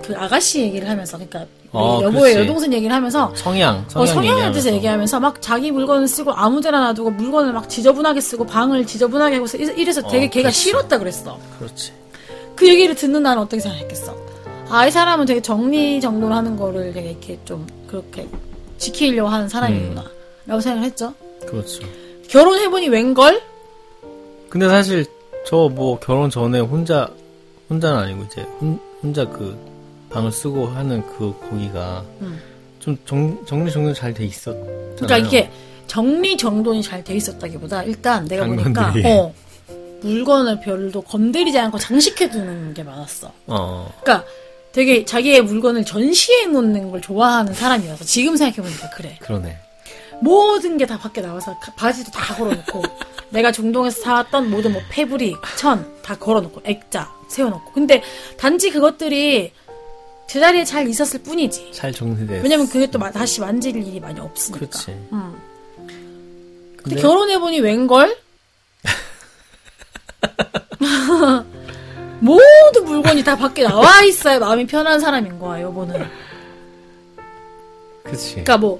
그 아가씨 얘기를 하면서, 그러니까 여보의 그렇지. 여동생 얘기를 하면서 성향에 대해서 얘기하면서 막 자기 물건을 쓰고 아무데나 놔두고 물건을 막 지저분하게 쓰고 방을 지저분하게 하고 이래서 되게 걔가 그렇지. 싫었다 그랬어. 그렇지. 그 얘기를 듣는 나는 어떻게 생각했겠어? 아, 이 사람은 되게 정리정돈하는 거를 되게 이렇게 좀 그렇게 지키려고 하는 사람이구나 라고 생각을 했죠. 그렇죠. 결혼해보니 웬걸? 근데 사실 저 뭐 결혼 전에 혼자는 아니고 이제 혼자 그 방을 쓰고 하는 그 거기가 좀 정리정돈이 잘 돼 있었잖아요. 그러니까 이게 정리정돈이 잘 돼 있었다기보다 일단 내가 보니까 물건을 별로 건드리지 않고 장식해두는 게 많았어. 그러니까 되게 자기의 물건을 전시해놓는 걸 좋아하는 사람이어서 지금 생각해보니까 그래. 그러네. 모든 게 다 밖에 나와서 바지도 다 걸어놓고 내가 중동에서 사왔던 모든 뭐 패브릭, 천 다 걸어놓고 액자 세워놓고. 근데 단지 그것들이 제자리에 잘 있었을 뿐이지. 잘 정리돼. 왜냐면 그게 또 다시 만질 일이 많이 없으니까. 그렇지. 근데 결혼해보니 웬걸? 모든 물건이 다 밖에 나와 있어야 마음이 편한 사람인 거야, 요번은. 그치. 그니까 뭐,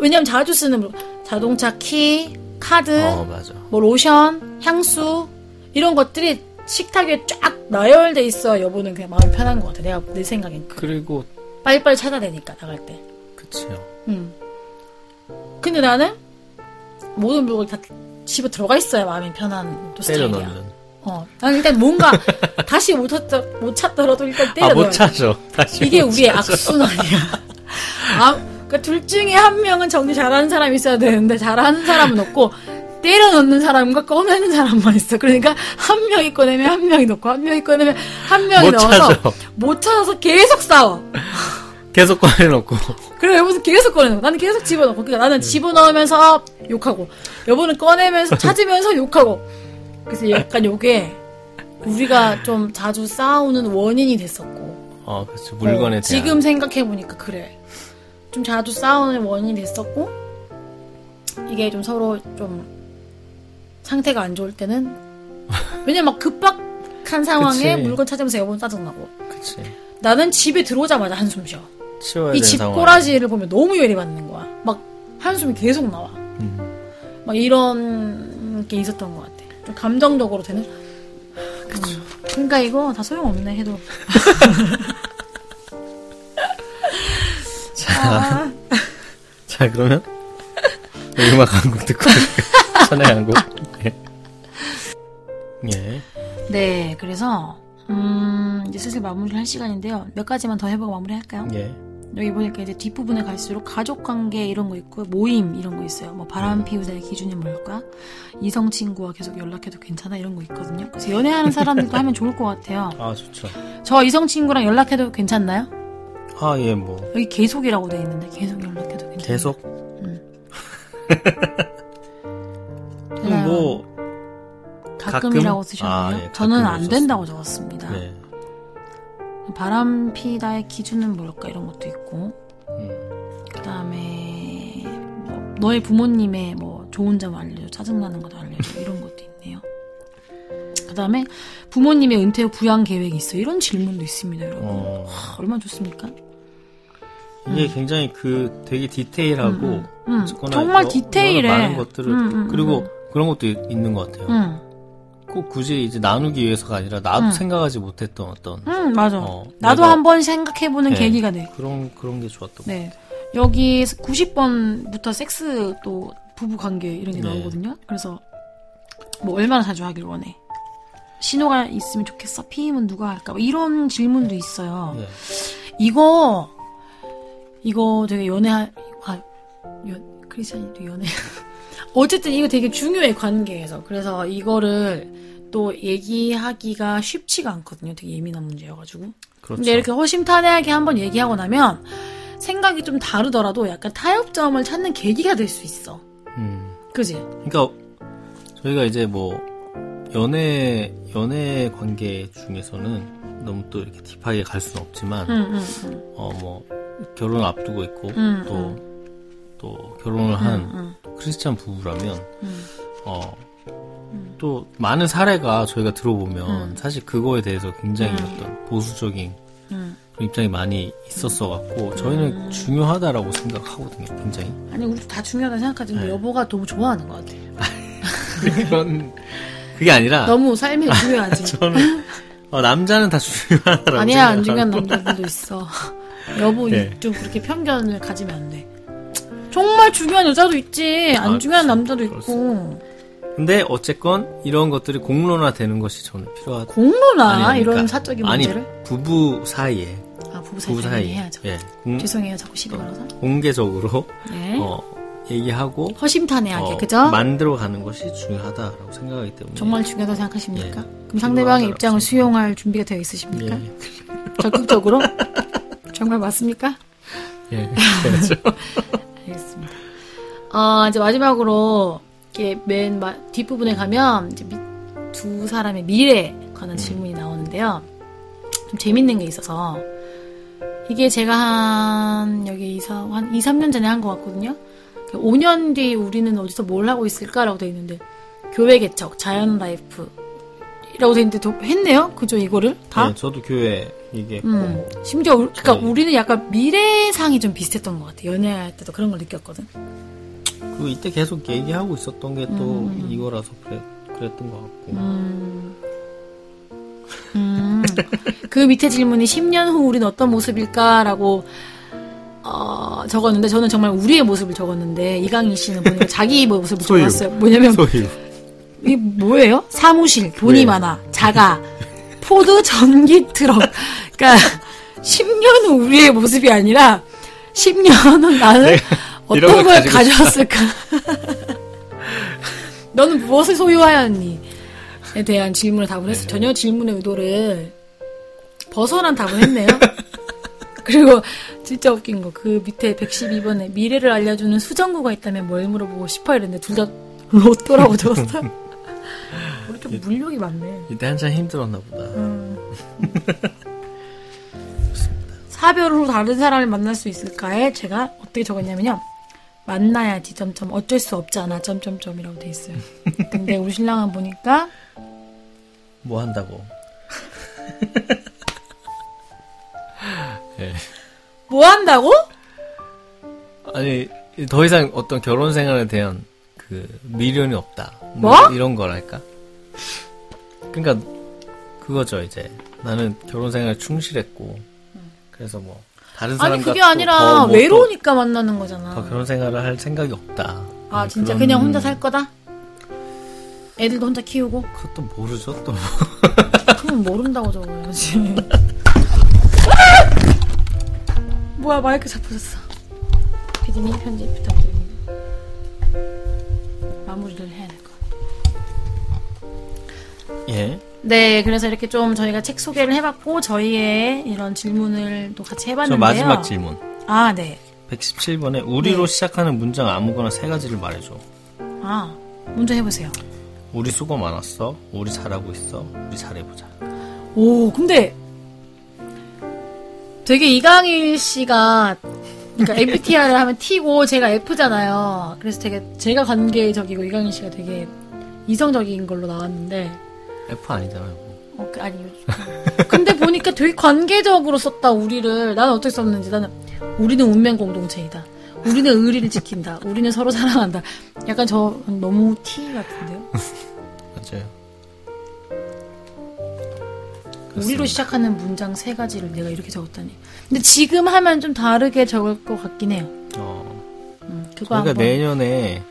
왜냐면 자주 쓰는 자동차 키, 카드, 맞아. 뭐 로션, 향수, 이런 것들이 식탁 위에 쫙 나열돼 있어. 여보는 그냥 마음이 편한 것 같아. 내 생각엔. 그리고. 빨리빨리 찾아내니까, 나갈 때. 그치요. 근데 나는 모든 물건이 다 집에 들어가 있어야 마음이 편한 또 스타일이야. 난 일단 뭔가 다시 못 찾더라도 일단 때려 넣어야 돼. 못 찾죠. 다시 이게 우리의 악순환이야. 그러니까 둘 중에 한 명은 정리 잘하는 사람이 있어야 되는데 잘하는 사람은 없고 때려 넣는 사람과 꺼내는 사람만 있어. 그러니까 한 명이 꺼내면 한 명이 넣고 한 명이 꺼내면 한 명이 넣어서 못 찾아서 계속 싸워. 계속 꺼내놓고. 그리고 여보는 계속 꺼내놓고. 나는 계속 집어넣고. 그러니까 나는 집어넣으면서 욕하고 여보는 꺼내면서 찾으면서 욕하고. 그래서 약간 요게 우리가 좀 자주 싸우는 원인이 됐었고. 그렇죠. 물건에 대한. 지금 생각해보니까 그래. 좀 자주 싸우는 원인이 됐었고, 이게 좀 서로 좀 상태가 안 좋을 때는, 왜냐면 막 급박한 상황에 그치. 물건 찾으면서 여보는 짜증나고. 그치. 나는 집에 들어오자마자 한숨 쉬어. 치워야 이 집 꼬라지를 보면 너무 열이 받는 거야. 막 한숨이 계속 나와. 막 이런 게 있었던 것 같아. 좀 감정적으로 되는. 그쵸. 그러니까 이거 다 소용없네 해도. 자 그러면 음악 한 곡 듣고 전에 한 곡. 예. 네, 그래서 이제 슬슬 마무리를 할 시간인데요. 몇 가지만 더 해보고 마무리할까요? 예. 여기 보니까 이제 뒷부분에 갈수록 가족관계 이런 거 있고 모임 이런 거 있어요. 뭐 바람 피우자의 기준이 뭘까? 이성 친구와 계속 연락해도 괜찮아? 이런 거 있거든요. 그래서 연애하는 사람들도 하면 좋을 것 같아요. 아, 좋죠. 저 이성 친구랑 연락해도 괜찮나요? 아, 예, 뭐. 여기 계속이라고 돼 있는데 계속 연락해도 괜찮아요. 계속? 뭐 가끔이라고 쓰셨네요. 아, 예, 저는 안 된다고 적었습니다. 네. 바람 피다의 기준은 뭘까 이런 것도 있고 그 다음에 뭐 너의 부모님의 뭐 좋은 점 알려줘, 짜증나는 것도 알려줘 이런 것도 있네요. 그 다음에 부모님의 은퇴 후 부양 계획이 있어 이런 질문도 있습니다, 여러분. 하, 얼마나 좋습니까? 이게 굉장히 그 되게 디테일하고 정말 디테일해. 많은 것들을 그리고 그런 것도 있는 것 같아요. 꼭 굳이 이제 나누기 위해서가 아니라 나도 생각하지 못했던 어떤. 맞아. 나도 한번 생각해보는 네, 계기가 돼. 그런 게 좋았던 네. 것 같아요. 여기 90번부터 섹스 또 부부 관계 이런 게 네, 나오거든요. 그래서 뭐 얼마나 자주 하길 원해? 신호가 있으면 좋겠어? 피임은 누가 할까? 뭐 이런 질문도 있어요. 네. 이거 되게 크리스찬이도 연애. 어쨌든 이거 되게 중요해, 관계에서. 그래서 이거를 또 얘기하기가 쉽지가 않거든요. 되게 예민한 문제여가지고. 그렇죠. 근데 이렇게 허심탄회하게 한번 얘기하고 나면 생각이 좀 다르더라도 약간 타협점을 찾는 계기가 될 수 있어. 그지? 그러니까 저희가 이제 뭐 연애 관계 중에서는 너무 또 이렇게 딥하게 갈 수는 없지만 뭐 결혼 앞두고 있고 또 결혼을 한 크리스찬 부부라면 또 많은 사례가 저희가 들어보면 사실 그거에 대해서 굉장히 어떤 보수적인 그런 입장이 많이 있었어갖고 저희는 중요하다라고 생각하거든요, 굉장히. 아니, 우리도 다 중요하다 생각하지만 네, 여보가 너무 좋아하는 것 같아요. 그런 그게 아니라 너무 삶이 중요하지. 저는 남자는 다 중요하다라고. 아니야, 안 중요한 남자들도 있어. 여보 네, 좀 그렇게 편견을 가지면 안 돼. 정말 중요한 여자도 있지, 안 중요한 남자도 있고. 근데 어쨌건 이런 것들이 공론화되는 것이 저는 필요하다. 공론화? 아니, 그러니까, 이런 사적인 문제를? 아니, 부부 사이에. 아, 부부 사이에 해야죠. 예. 죄송해요, 자꾸 시비 걸어서. 공개적으로 네, 얘기하고 허심탄회하게, 그죠? 만들어가는 것이 중요하다라고 생각하기 때문에. 정말 중요하다고 생각하십니까? 예. 그럼 상대방의 입장을 수용할 준비가 되어 있으십니까? 예. 적극적으로? 정말 맞습니까? 예, 그렇죠. 알겠습니다. 이제 마지막으로 이렇게 맨 뒷부분에 가면 이제 두 사람의 미래에 관한 질문이 나오는데요. 좀 재밌는 게 있어서 이게 제가 한 2, 3년 전에 한 것 같거든요. 5년 뒤 우리는 어디서 뭘 하고 있을까라고 돼 있는데 교회 개척, 자연 라이프라고 돼 있는데 했네요. 그죠, 이거를 다? 네, 저도 교회 이게 심지어 그러니까 네, 우리는 약간 미래상이 좀 비슷했던 것 같아. 연애할 때도 그런 걸 느꼈거든. 그 이때 계속 얘기하고 있었던 게 또 이거라서 그랬던 것 같고. 그 밑에 질문이 10년 후 우리는 어떤 모습일까라고 적었는데 저는 정말 우리의 모습을 적었는데 이강일 씨는 보니까 자기 모습을 적었어요. 뭐냐면 이게 뭐예요? 사무실, 돈이 많아, 작아. 포드 전기 트럭. 그러니까 10년 후 우리의 모습이 아니라 10년 후 나는 어떤 걸 가져왔을까? 너는 무엇을 소유하였니?에 대한 질문을 답을 했어요. 전혀 질문의 의도를 벗어난 답을 했네요. 그리고 진짜 웃긴 거, 그 밑에 112번에 미래를 알려주는 수정구가 있다면 뭘 물어보고 싶어? 이랬는데 둘 다 로또라고 적었어요. 우리 좀 물욕이 많네. 이때 한참 힘들었나 보다. 사별 후 다른 사람을 만날 수 있을까에 제가 어떻게 적었냐면요, 만나야지 점점 어쩔 수 없지 않아 점점점이라고 돼 있어요. 근데 우리 신랑은 보니까 뭐 한다고? 네. 뭐 한다고? 아니, 더 이상 어떤 결혼 생활에 대한 그 미련이 없다. 뭐? 이런 거랄까? 그러니까 그거죠, 이제 나는 결혼 생활에 충실했고 그래서 뭐 다른 사람과 아니 그게 아니라 뭐 외로우니까 만나는 거잖아. 더 결혼 생활을 할 생각이 없다. 아, 진짜 그냥 혼자 살 거다? 애들도 혼자 키우고? 그것도 모르죠 또. 그건 모른다고 적어야지. 뭐야 마이크 잡혀졌어. PD님 편집 부탁드립니다. 마무리를 해야 될 것 같아요. 예. 네, 그래서 이렇게 좀 저희가 책 소개를 해봤고 저희의 이런 질문을 또 같이 해봤는데요. 저 마지막 질문. 아, 네. 117번에 우리로 네. 시작하는 문장 아무거나 세 가지를 말해줘. 아, 먼저 해보세요. 우리 수고 많았어. 우리 잘하고 있어. 우리 잘해보자. 오, 근데 되게 이강일 씨가 그러니까 MBTI를 하면 T고 제가 F잖아요. 그래서 되게 제가 관계적이고 이강일 씨가 되게 이성적인 걸로 나왔는데 F 아니잖아요. 어, 아니요. 근데 보니까 되게 관계적으로 썼다. 우리를. 나는 어떻게 썼는지. 나는 우리는 운명 공동체이다. 우리는 의리를 지킨다. 우리는 서로 사랑한다. 약간 저 너무 T 같은데요? 맞아요. 그렇습니다. 우리로 시작하는 문장 세 가지를 내가 이렇게 적었다니. 근데 지금 하면 좀 다르게 적을 것 같긴 해요. 그거 한번. 그러니까 내년에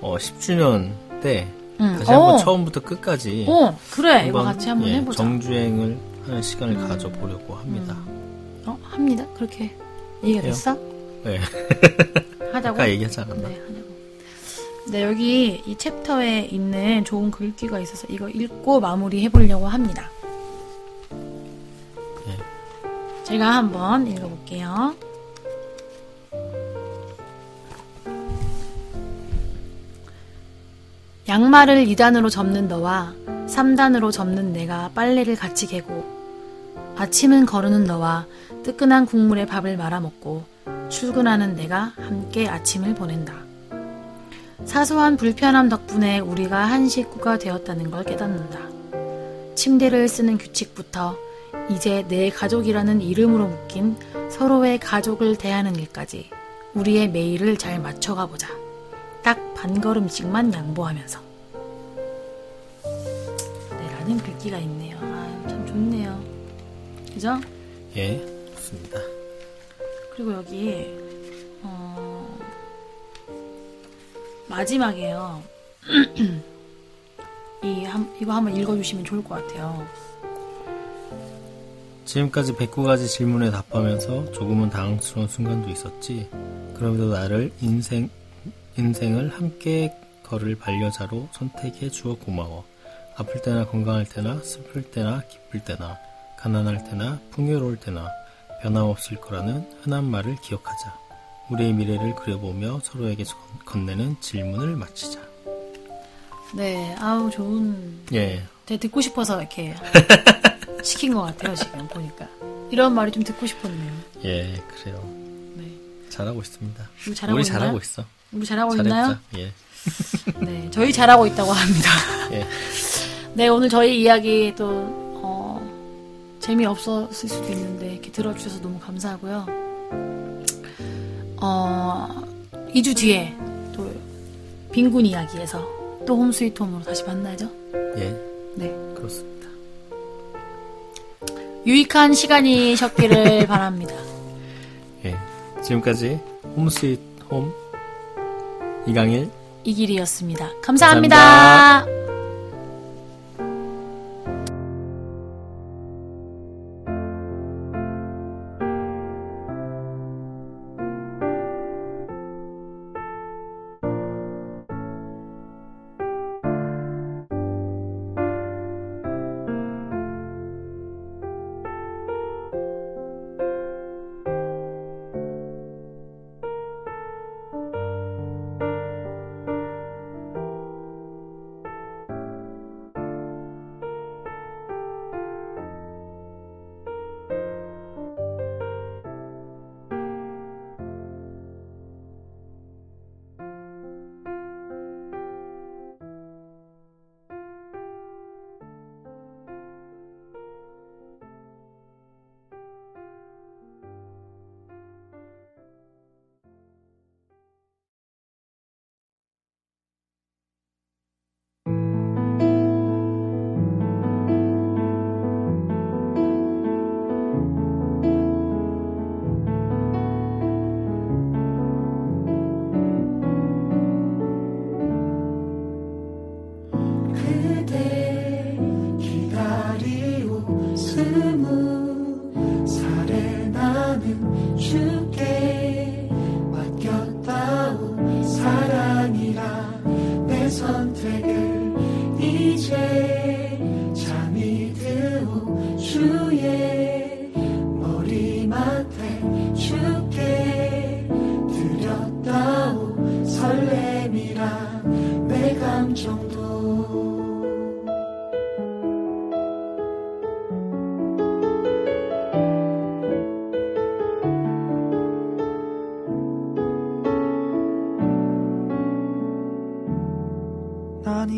10주년 때 다시 한번 처음부터 끝까지. 그래. 이거 같이 한번 해보자. 정주행을 하는 시간을 가져보려고 합니다. 합니다. 그렇게 얘기가 됐어? 네. 하자고? 아까 얘기하지 않았나? 네, 하자고. 네, 여기 이 챕터에 있는 좋은 글귀가 있어서 이거 읽고 마무리 해보려고 합니다. 네. 제가 한번 읽어볼게요. 양말을 2단으로 접는 너와 3단으로 접는 내가 빨래를 같이 개고, 아침은 거르는 너와 뜨끈한 국물에 밥을 말아먹고 출근하는 내가 함께 아침을 보낸다. 사소한 불편함 덕분에 우리가 한 식구가 되었다는 걸 깨닫는다. 침대를 쓰는 규칙부터 이제 내 가족이라는 이름으로 묶인 서로의 가족을 대하는 일까지 우리의 매일을 잘 맞춰가보자. 딱 반걸음씩만 양보하면서. 네, 라는 글귀가 있네요. 아, 참 좋네요. 그죠? 예, 좋습니다. 그리고 여기 마지막에요. 이거 한번 읽어주시면 좋을 것 같아요. 지금까지 109가지 질문에 답하면서 조금은 당황스러운 순간도 있었지. 그럼에도 나를 인생을 함께 걸을 반려자로 선택해 주어 고마워. 아플 때나 건강할 때나 슬플 때나 기쁠 때나 가난할 때나 풍요로울 때나 변함없을 거라는 흔한 말을 기억하자. 우리의 미래를 그려보며 서로에게 건네는 질문을 마치자. 네, 아우 좋은. 예. 되게 듣고 싶어서 이렇게 시킨 것 같아요 지금 보니까. 이런 말이 좀 듣고 싶었네요. 예, 그래요. 네. 잘하고 있습니다. 우리 잘하고 있어. 우리 잘하고 있나요? 예. 네, 저희 잘하고 있다고 합니다. 예. 네, 오늘 저희 이야기 또 재미없었을 수도 있는데 이렇게 들어주셔서 너무 감사하고요. 2주 뒤에 또 빈군 이야기에서 또 홈 스위트 홈으로 다시 만나죠. 예. 네. 그렇습니다. 유익한 시간이셨기를 바랍니다. 예. 지금까지 홈 스위트 홈 이강일 이기리였습니다. 감사합니다. 감사합니다.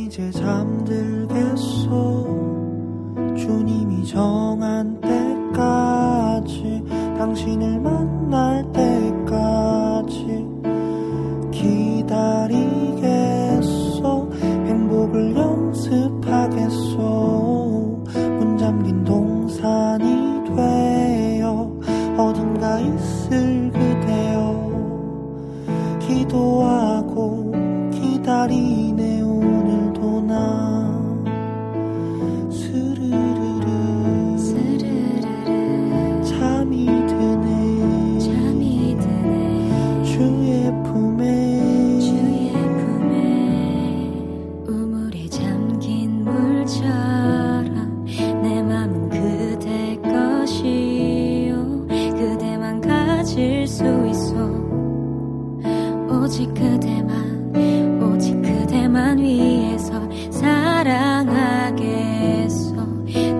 이제 잠들겠소. 주님이 정한 때까지, 당신을 만날 때까지 기다리겠소. 행복을 연습하겠소. 문 잠긴 동산이 되어 어딘가 있을 그대여. 기도하고 기다리네 오늘도 나. 스르르르 스르르르 잠이 드네 잠이 드네. 주의 품에 우물에 잠긴 물처럼 내 맘은 그대 것이요. 그대만 가질 수 있어. 오직 그대만, 오직 그대만 위해서 사랑하겠어.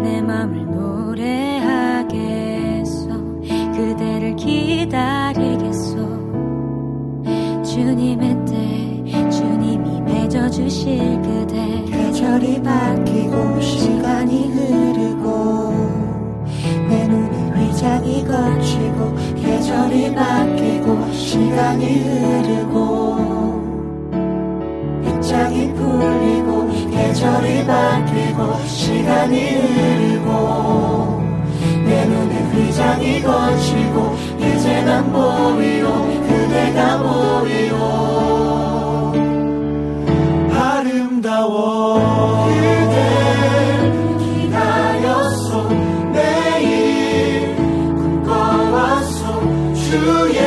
내 맘을 노래하겠어. 그대를 기다리겠어. 주님의 때, 주님이 맺어주실 그대. 계절이 바뀌고 시간이 흐르고 내 눈에 위장이 걸치고. 계절이 바뀌고 시간이 흐르고 장이 풀리고 계절이 바뀌고 시간이 흐르고 내 눈에 위장이 거치고 이제 난 보이오 그대가 보이오. 아름다워 그대 기다렸소. 매일 꿈꿔왔소. 주의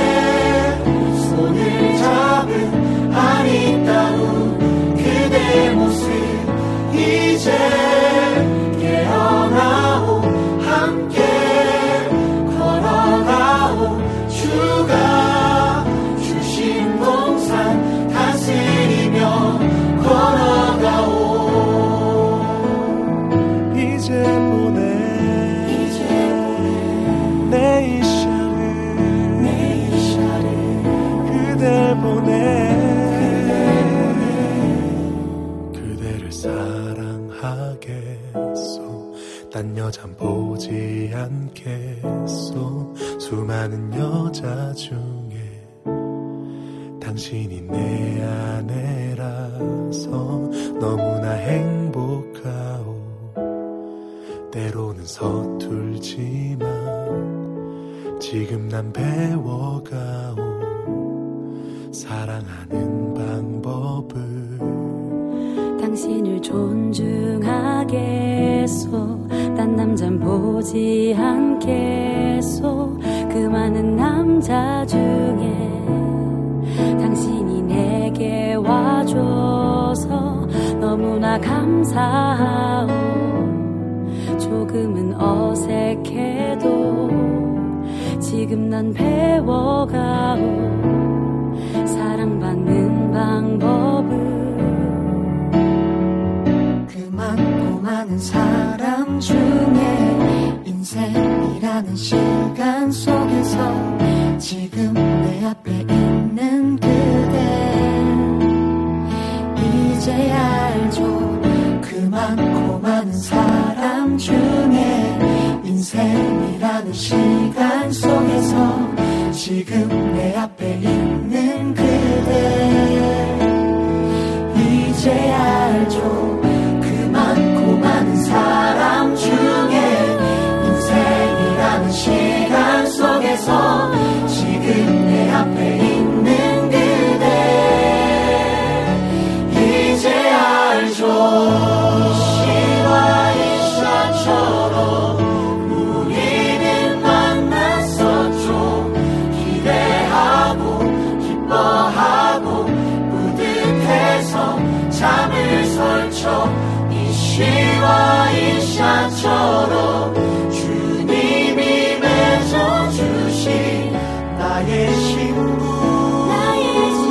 손을 잡은 아리 따운 그대의 모습 이제 깨어나오. 함께 걸어가오. 주가 주신 동산 다스리며 걸어가오. 이제 보내 내 이 샤를 그댈 보내. 사랑하겠소. 딴 여잔 보지 않겠소. 수많은 여자 중에 당신이 내 아내라서 너무나 행복하오. 때로는 서툴지만 지금 난 배워가오. 사랑하는 방법을. 당신을 존중하겠소. 딴 남잔 보지 않겠소. 그 많은 남자 중에 당신이 내게 와줘서 너무나 감사하오. 조금은 어색해도 지금 난 배워가오. 사랑받는 방법을. 많고 많은 사람 중에 인생이라는 시간 속에서 지금 내 앞에 있는 그대 이제 알죠. 그 많고 많은 사람 중에 인생이라는 시간 속에서 지금 내 앞에 있는 그대 이제 알죠. 사람 중에 인생이라는 시간 속에서 지금 내 앞에 있는 그대 이제 알죠. 이 시와 이 샤처럼 우리는 만났었죠. 기대하고 기뻐하고 뿌듯해서 잠을 설쳐. 시와 이샤처럼 주님이 맺어주신 나의 친구. 나의 친구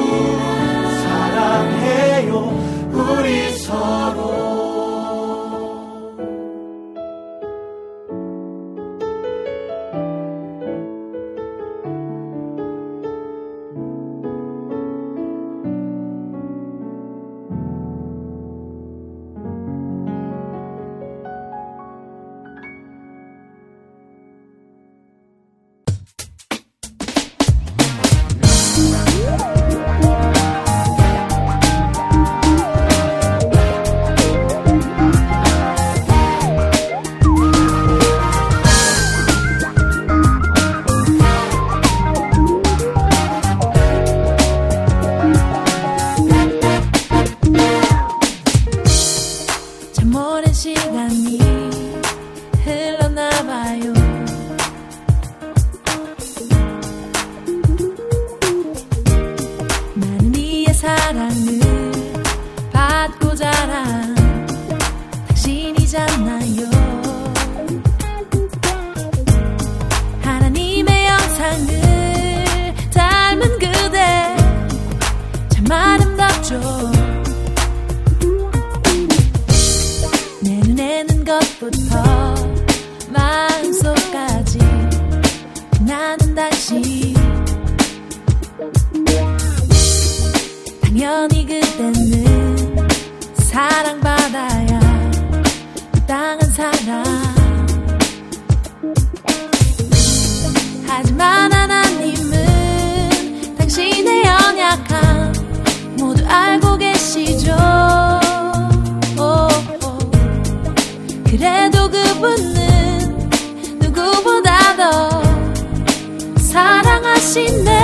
사랑해요 우리 서로. 사랑을 받고 자란 당신이잖아요. 하나님의 형상을 닮은 그대 참 아름답죠. 내 눈에는 것부터 마음속까지 나는 당신 당연히 그때는 사랑받아야 마땅한 사랑. 하지만 하나님은 당신의 연약함 모두 알고 계시죠. 그래도 그분은 누구보다 더 사랑하시네.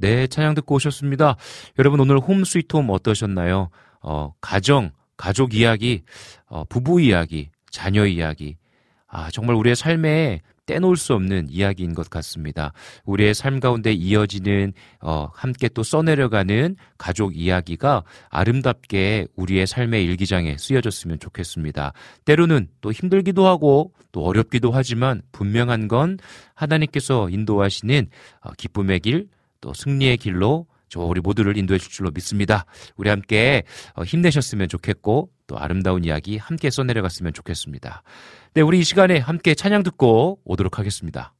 네, 찬양 듣고 오셨습니다. 여러분 오늘 홈 스위트 홈 어떠셨나요? 가정, 가족 이야기, 부부 이야기, 자녀 이야기. 아, 정말 우리의 삶에 떼놓을 수 없는 이야기인 것 같습니다. 우리의 삶 가운데 이어지는 함께 또 써내려가는 가족 이야기가 아름답게 우리의 삶의 일기장에 쓰여졌으면 좋겠습니다. 때로는 또 힘들기도 하고 또 어렵기도 하지만 분명한 건 하나님께서 인도하시는 기쁨의 길, 또 승리의 길로 저 우리 모두를 인도해 줄 줄로 믿습니다. 우리 함께 힘내셨으면 좋겠고 또 아름다운 이야기 함께 써내려갔으면 좋겠습니다. 네, 우리 이 시간에 함께 찬양 듣고 오도록 하겠습니다.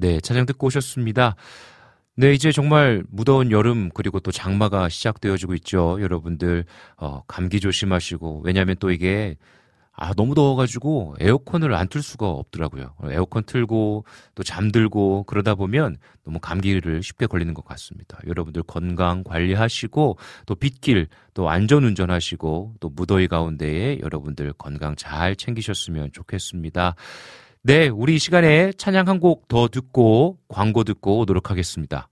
네, 찬양 듣고 오셨습니다. 네, 이제 정말 무더운 여름 그리고 또 장마가 시작되어지고 있죠. 여러분들 감기 조심하시고, 왜냐하면 또 이게 너무 더워가지고 에어컨을 안 틀 수가 없더라고요. 에어컨 틀고 또 잠들고 그러다 보면 너무 감기를 쉽게 걸리는 것 같습니다. 여러분들 건강 관리하시고 또 빗길 또 안전운전 하시고 또 무더위 가운데에 여러분들 건강 잘 챙기셨으면 좋겠습니다. 네, 우리 이 시간에 찬양 한 곡 더 듣고 광고 듣고 오도록 하겠습니다.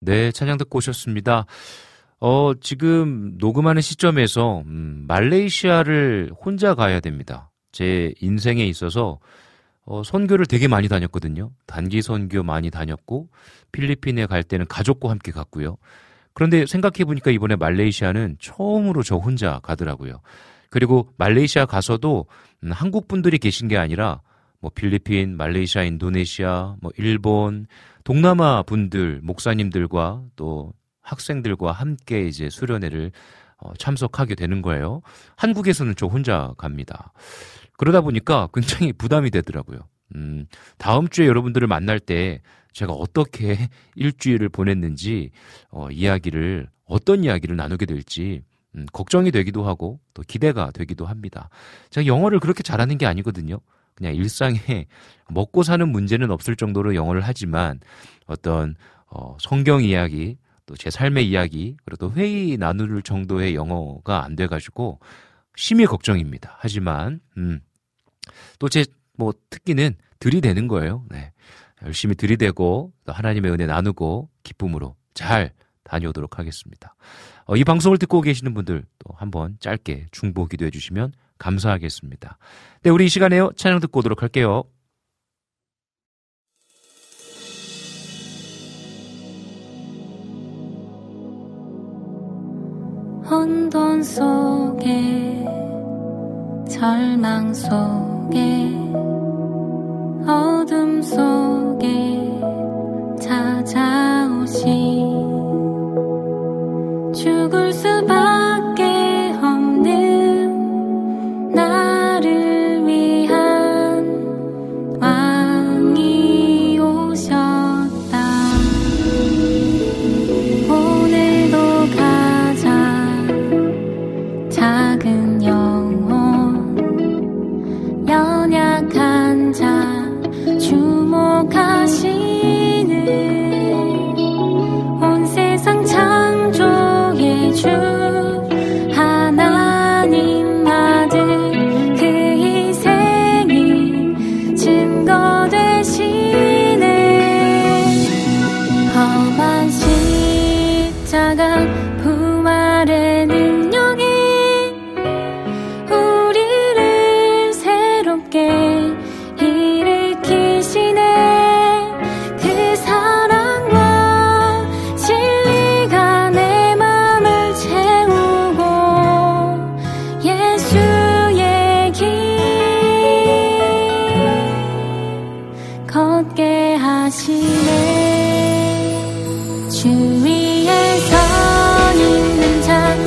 네, 찬양 듣고 오셨습니다. 지금 녹음하는 시점에서 말레이시아를 혼자 가야 됩니다. 제 인생에 있어서 선교를 되게 많이 다녔거든요. 단기 선교 많이 다녔고 필리핀에 갈 때는 가족과 함께 갔고요. 그런데 생각해보니까 이번에 말레이시아는 처음으로 저 혼자 가더라고요. 그리고 말레이시아 가서도 한국 분들이 계신 게 아니라 뭐 필리핀, 말레이시아, 인도네시아, 뭐 일본, 동남아 분들, 목사님들과 또 학생들과 함께 이제 수련회를 참석하게 되는 거예요. 한국에서는 저 혼자 갑니다. 그러다 보니까 굉장히 부담이 되더라고요. 다음 주에 여러분들을 만날 때 제가 어떻게 일주일을 보냈는지 어떤 이야기를 나누게 될지 걱정이 되기도 하고 또 기대가 되기도 합니다. 제가 영어를 그렇게 잘하는 게 아니거든요. 그냥 일상에 먹고 사는 문제는 없을 정도로 영어를 하지만 어떤 성경 이야기, 또 제 삶의 이야기, 그리고 또 회의 나눌 정도의 영어가 안 돼가지고 심히 걱정입니다. 하지만 또 제 특기는 들이대는 거예요. 네. 열심히 들이대고 또 하나님의 은혜 나누고 기쁨으로 잘 다녀오도록 하겠습니다. 이 방송을 듣고 계시는 분들 또 한번 짧게 중보 기도해 주시면 감사하겠습니다. 네, 우리 이 시간에요. 찬양 듣고 오도록 할게요. 혼돈 속에 절망 속에 어둠 속에 찾아오신 죽을 수밖에 없는 나를 위한 왕이 오셨다. 오늘도 가자 찾아가 부활의 능력이 우리를 새롭게 일으키시네. 그 사랑과 진리가 내 맘을 채우고 예수의 길 걷게 하시네. 주 위에 사는 자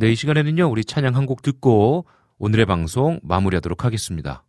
네, 이 시간에는요 우리 찬양 한 곡 듣고 오늘의 방송 마무리하도록 하겠습니다.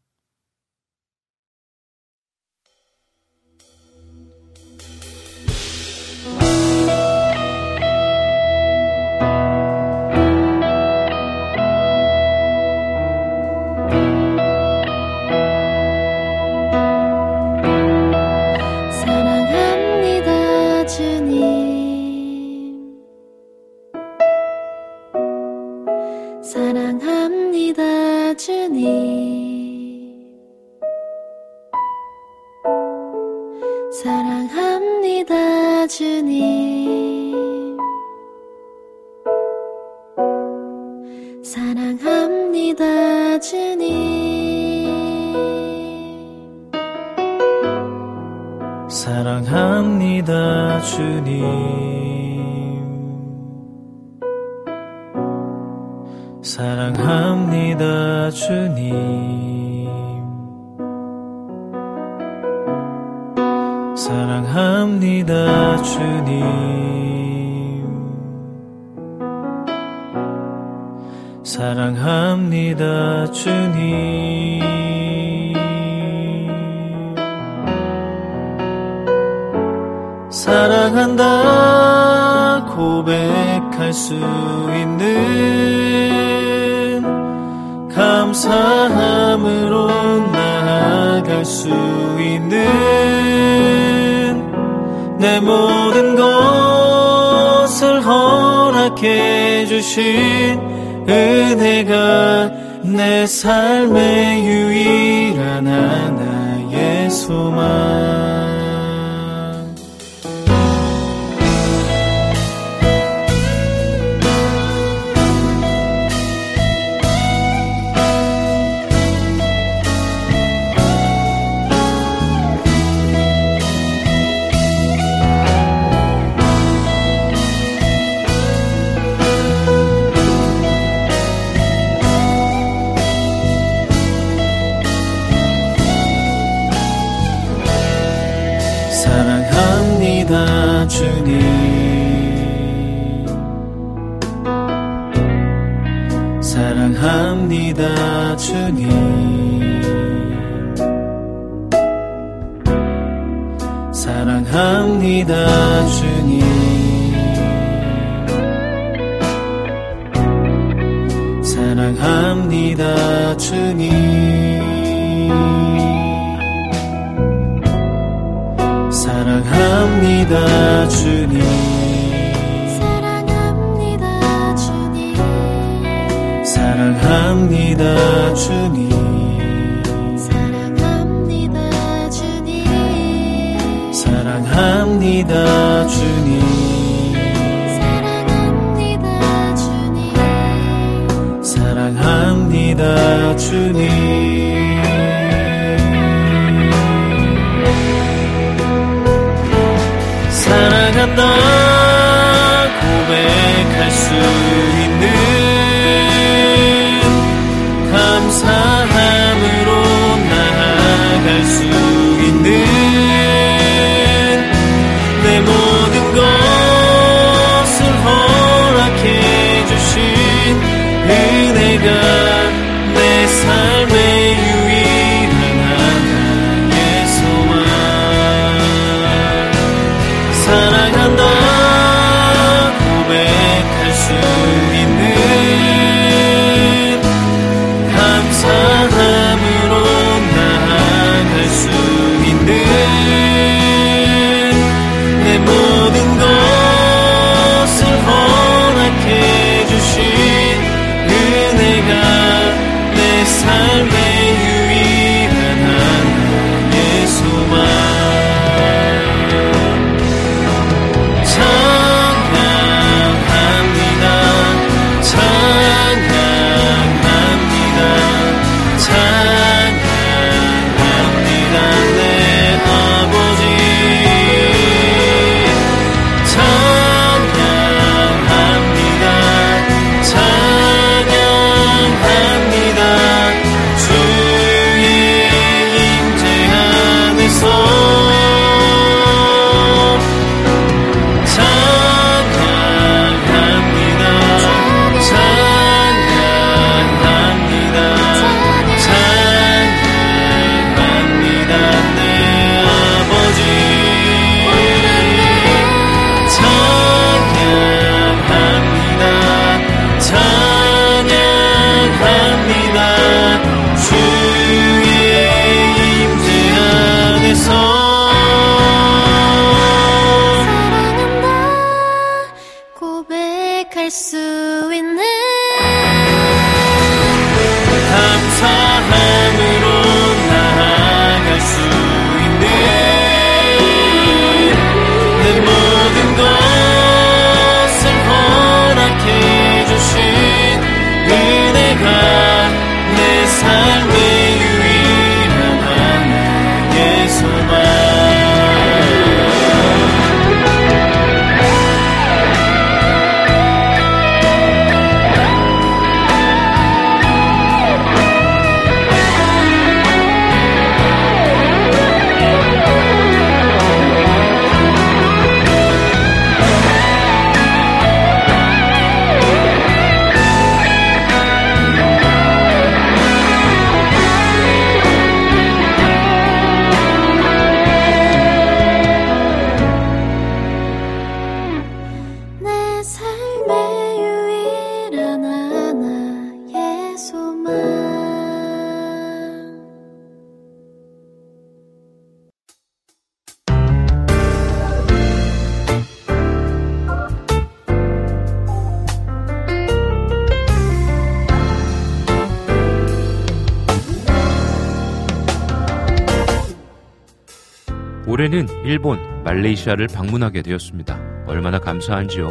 올해는 일본, 말레이시아를 방문하게 되었습니다. 얼마나 감사한지요.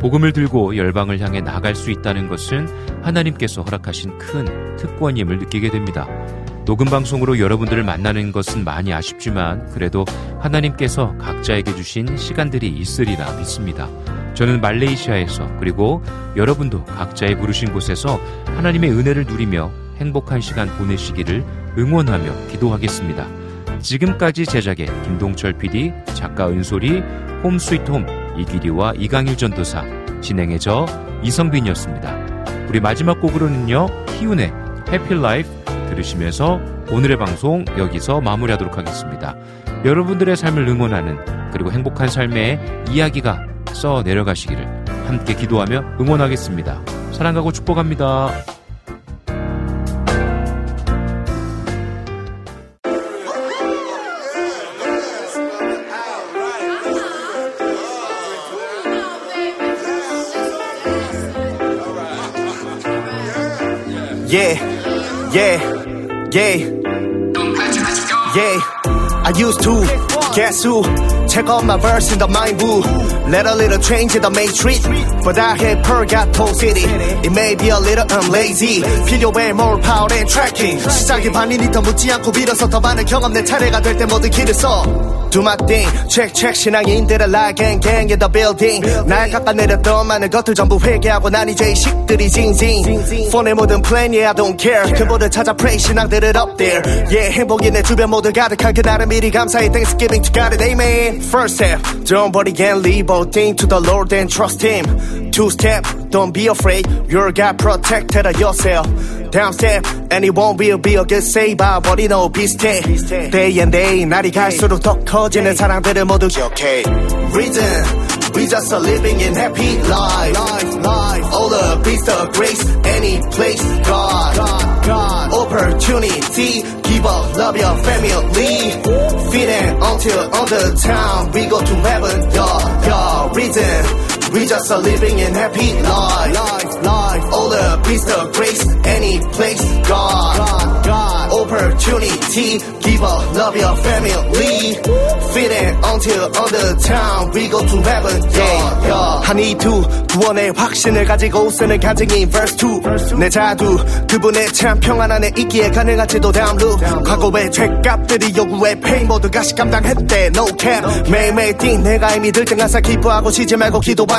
복음을 들고 열방을 향해 나갈 수 있다는 것은 하나님께서 허락하신 큰 특권임을 느끼게 됩니다. 녹음방송으로 여러분들을 만나는 것은 많이 아쉽지만 그래도 하나님께서 각자에게 주신 시간들이 있으리라 믿습니다. 저는 말레이시아에서 그리고 여러분도 각자의 부르신 곳에서 하나님의 은혜를 누리며 행복한 시간 보내시기를 응원하며 기도하겠습니다. 지금까지 제작의 김동철 PD, 작가 은솔이, 홈 스위트 홈 이기리와 이강일 전도사, 진행의 저 이성빈이었습니다. 우리 마지막 곡으로는요, 희운의 해피 라이프 들으시면서 오늘의 방송 여기서 마무리하도록 하겠습니다. 여러분들의 삶을 응원하는 그리고 행복한 삶의 이야기가 써 내려가시기를 함께 기도하며 응원하겠습니다. 사랑하고 축복합니다. Yeah, yeah, yeah, yeah. I used to guess who? Check out my verse in the mind boo. Let a little change in the main street, but I hate Pergato City. It may be a little lazy. 필요해 more power and tracking. 시작이 반이니 더 묻지 않고 빌어서 더 많은 경험 내 차례가 될 때 모든 길을 써. Do my thing, check check 신앙인들의 like gang gang in the building. 날 깎아내렸던 많은 것들 전부 회개하고 난 이제 식들이 징징. 폰의 모든 plan, yeah I don't care. 그분을 찾아 pray 신앙들을 up there. Yeah 행복이 내 주변 모두 가득한 그날을 미리 감사해 Thanksgiving to God and Amen. First step, don't worry and leave all thing to the Lord and trust Him. Two step, don't be afraid. You're God protected yourself. Down step, anyone will be a good saver, but you know, 비슷해. Day and day, 날이 갈수록 더 커지는 사랑들을 모두 기억해. Reason, we just are living in happy life. All the peace, the grace, any place, God. Opportunity, give up, love your family. Feed it until all the time we go to heaven, God. Reason. We just are living in happy life. All the peace, the grace, any place, God. Opportunity, give up, love your family. Feed it until all the time we go to heaven, God. I need to 구원의 확신을 가지고 쓰는 간증인 verse 2. 내 자두 그분의 참 평안 안에 있기에 가능한지도 down loop. 과거의 죄값들이 요구의 pain 모두 같이 감당했대. No cap. 매일매일 띵 내가 이미 들뜬 항상 기뻐하고 쉬지 말고 기도받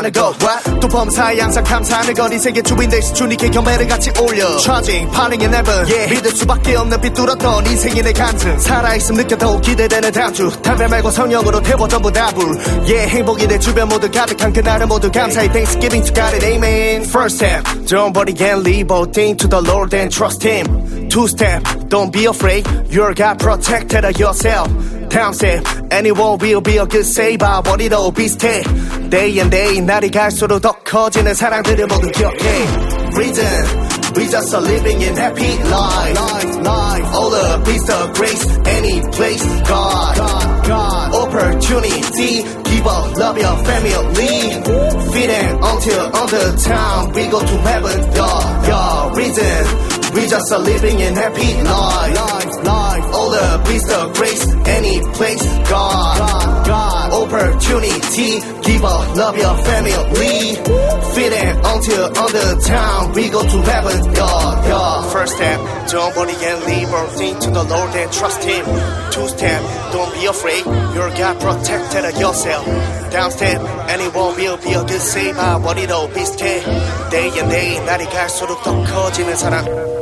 또 범사에 항상 감사하는 거리 세계 주인데 주님께 경배를 같이 올려 Charging, parting in heaven yeah. 믿을 수밖에 없는 빛뚫었던 인생이 내 간증 살아있음 느껴도 기대되는 다음주 담배 말고 성령으로 태워 전부 다불 yeah, 행복이 내 주변 모두 가득한 그날은 모두 감사해 Thanksgiving to God and Amen. First step, don't worry and leave all things to the Lord and trust Him. Two step, don't be afraid. You're God protected yourself. Down step, anyone will be a good saver but it'll be stay. Day and day, 날이 갈수록 더 커지는 사랑들을 모두 기억해. Reason, we just are living in happy life. All the peace, the grace, any place, God. Opportunity, give up, love your family. Feed it until all the time we go to heaven, God. Reason. We just are living in happy life. All the peace, the grace, any place, God. Opportunity, give up, love your family. Feed it until all the time we go to heaven, God. First step, don't worry and leave everything to the Lord and trust Him. Two step, don't be afraid, you're God protected yourself. Down step, anyone will be a good saver, but it'll be stay. Day and day, 날이 갈수록 더 커지는 사랑.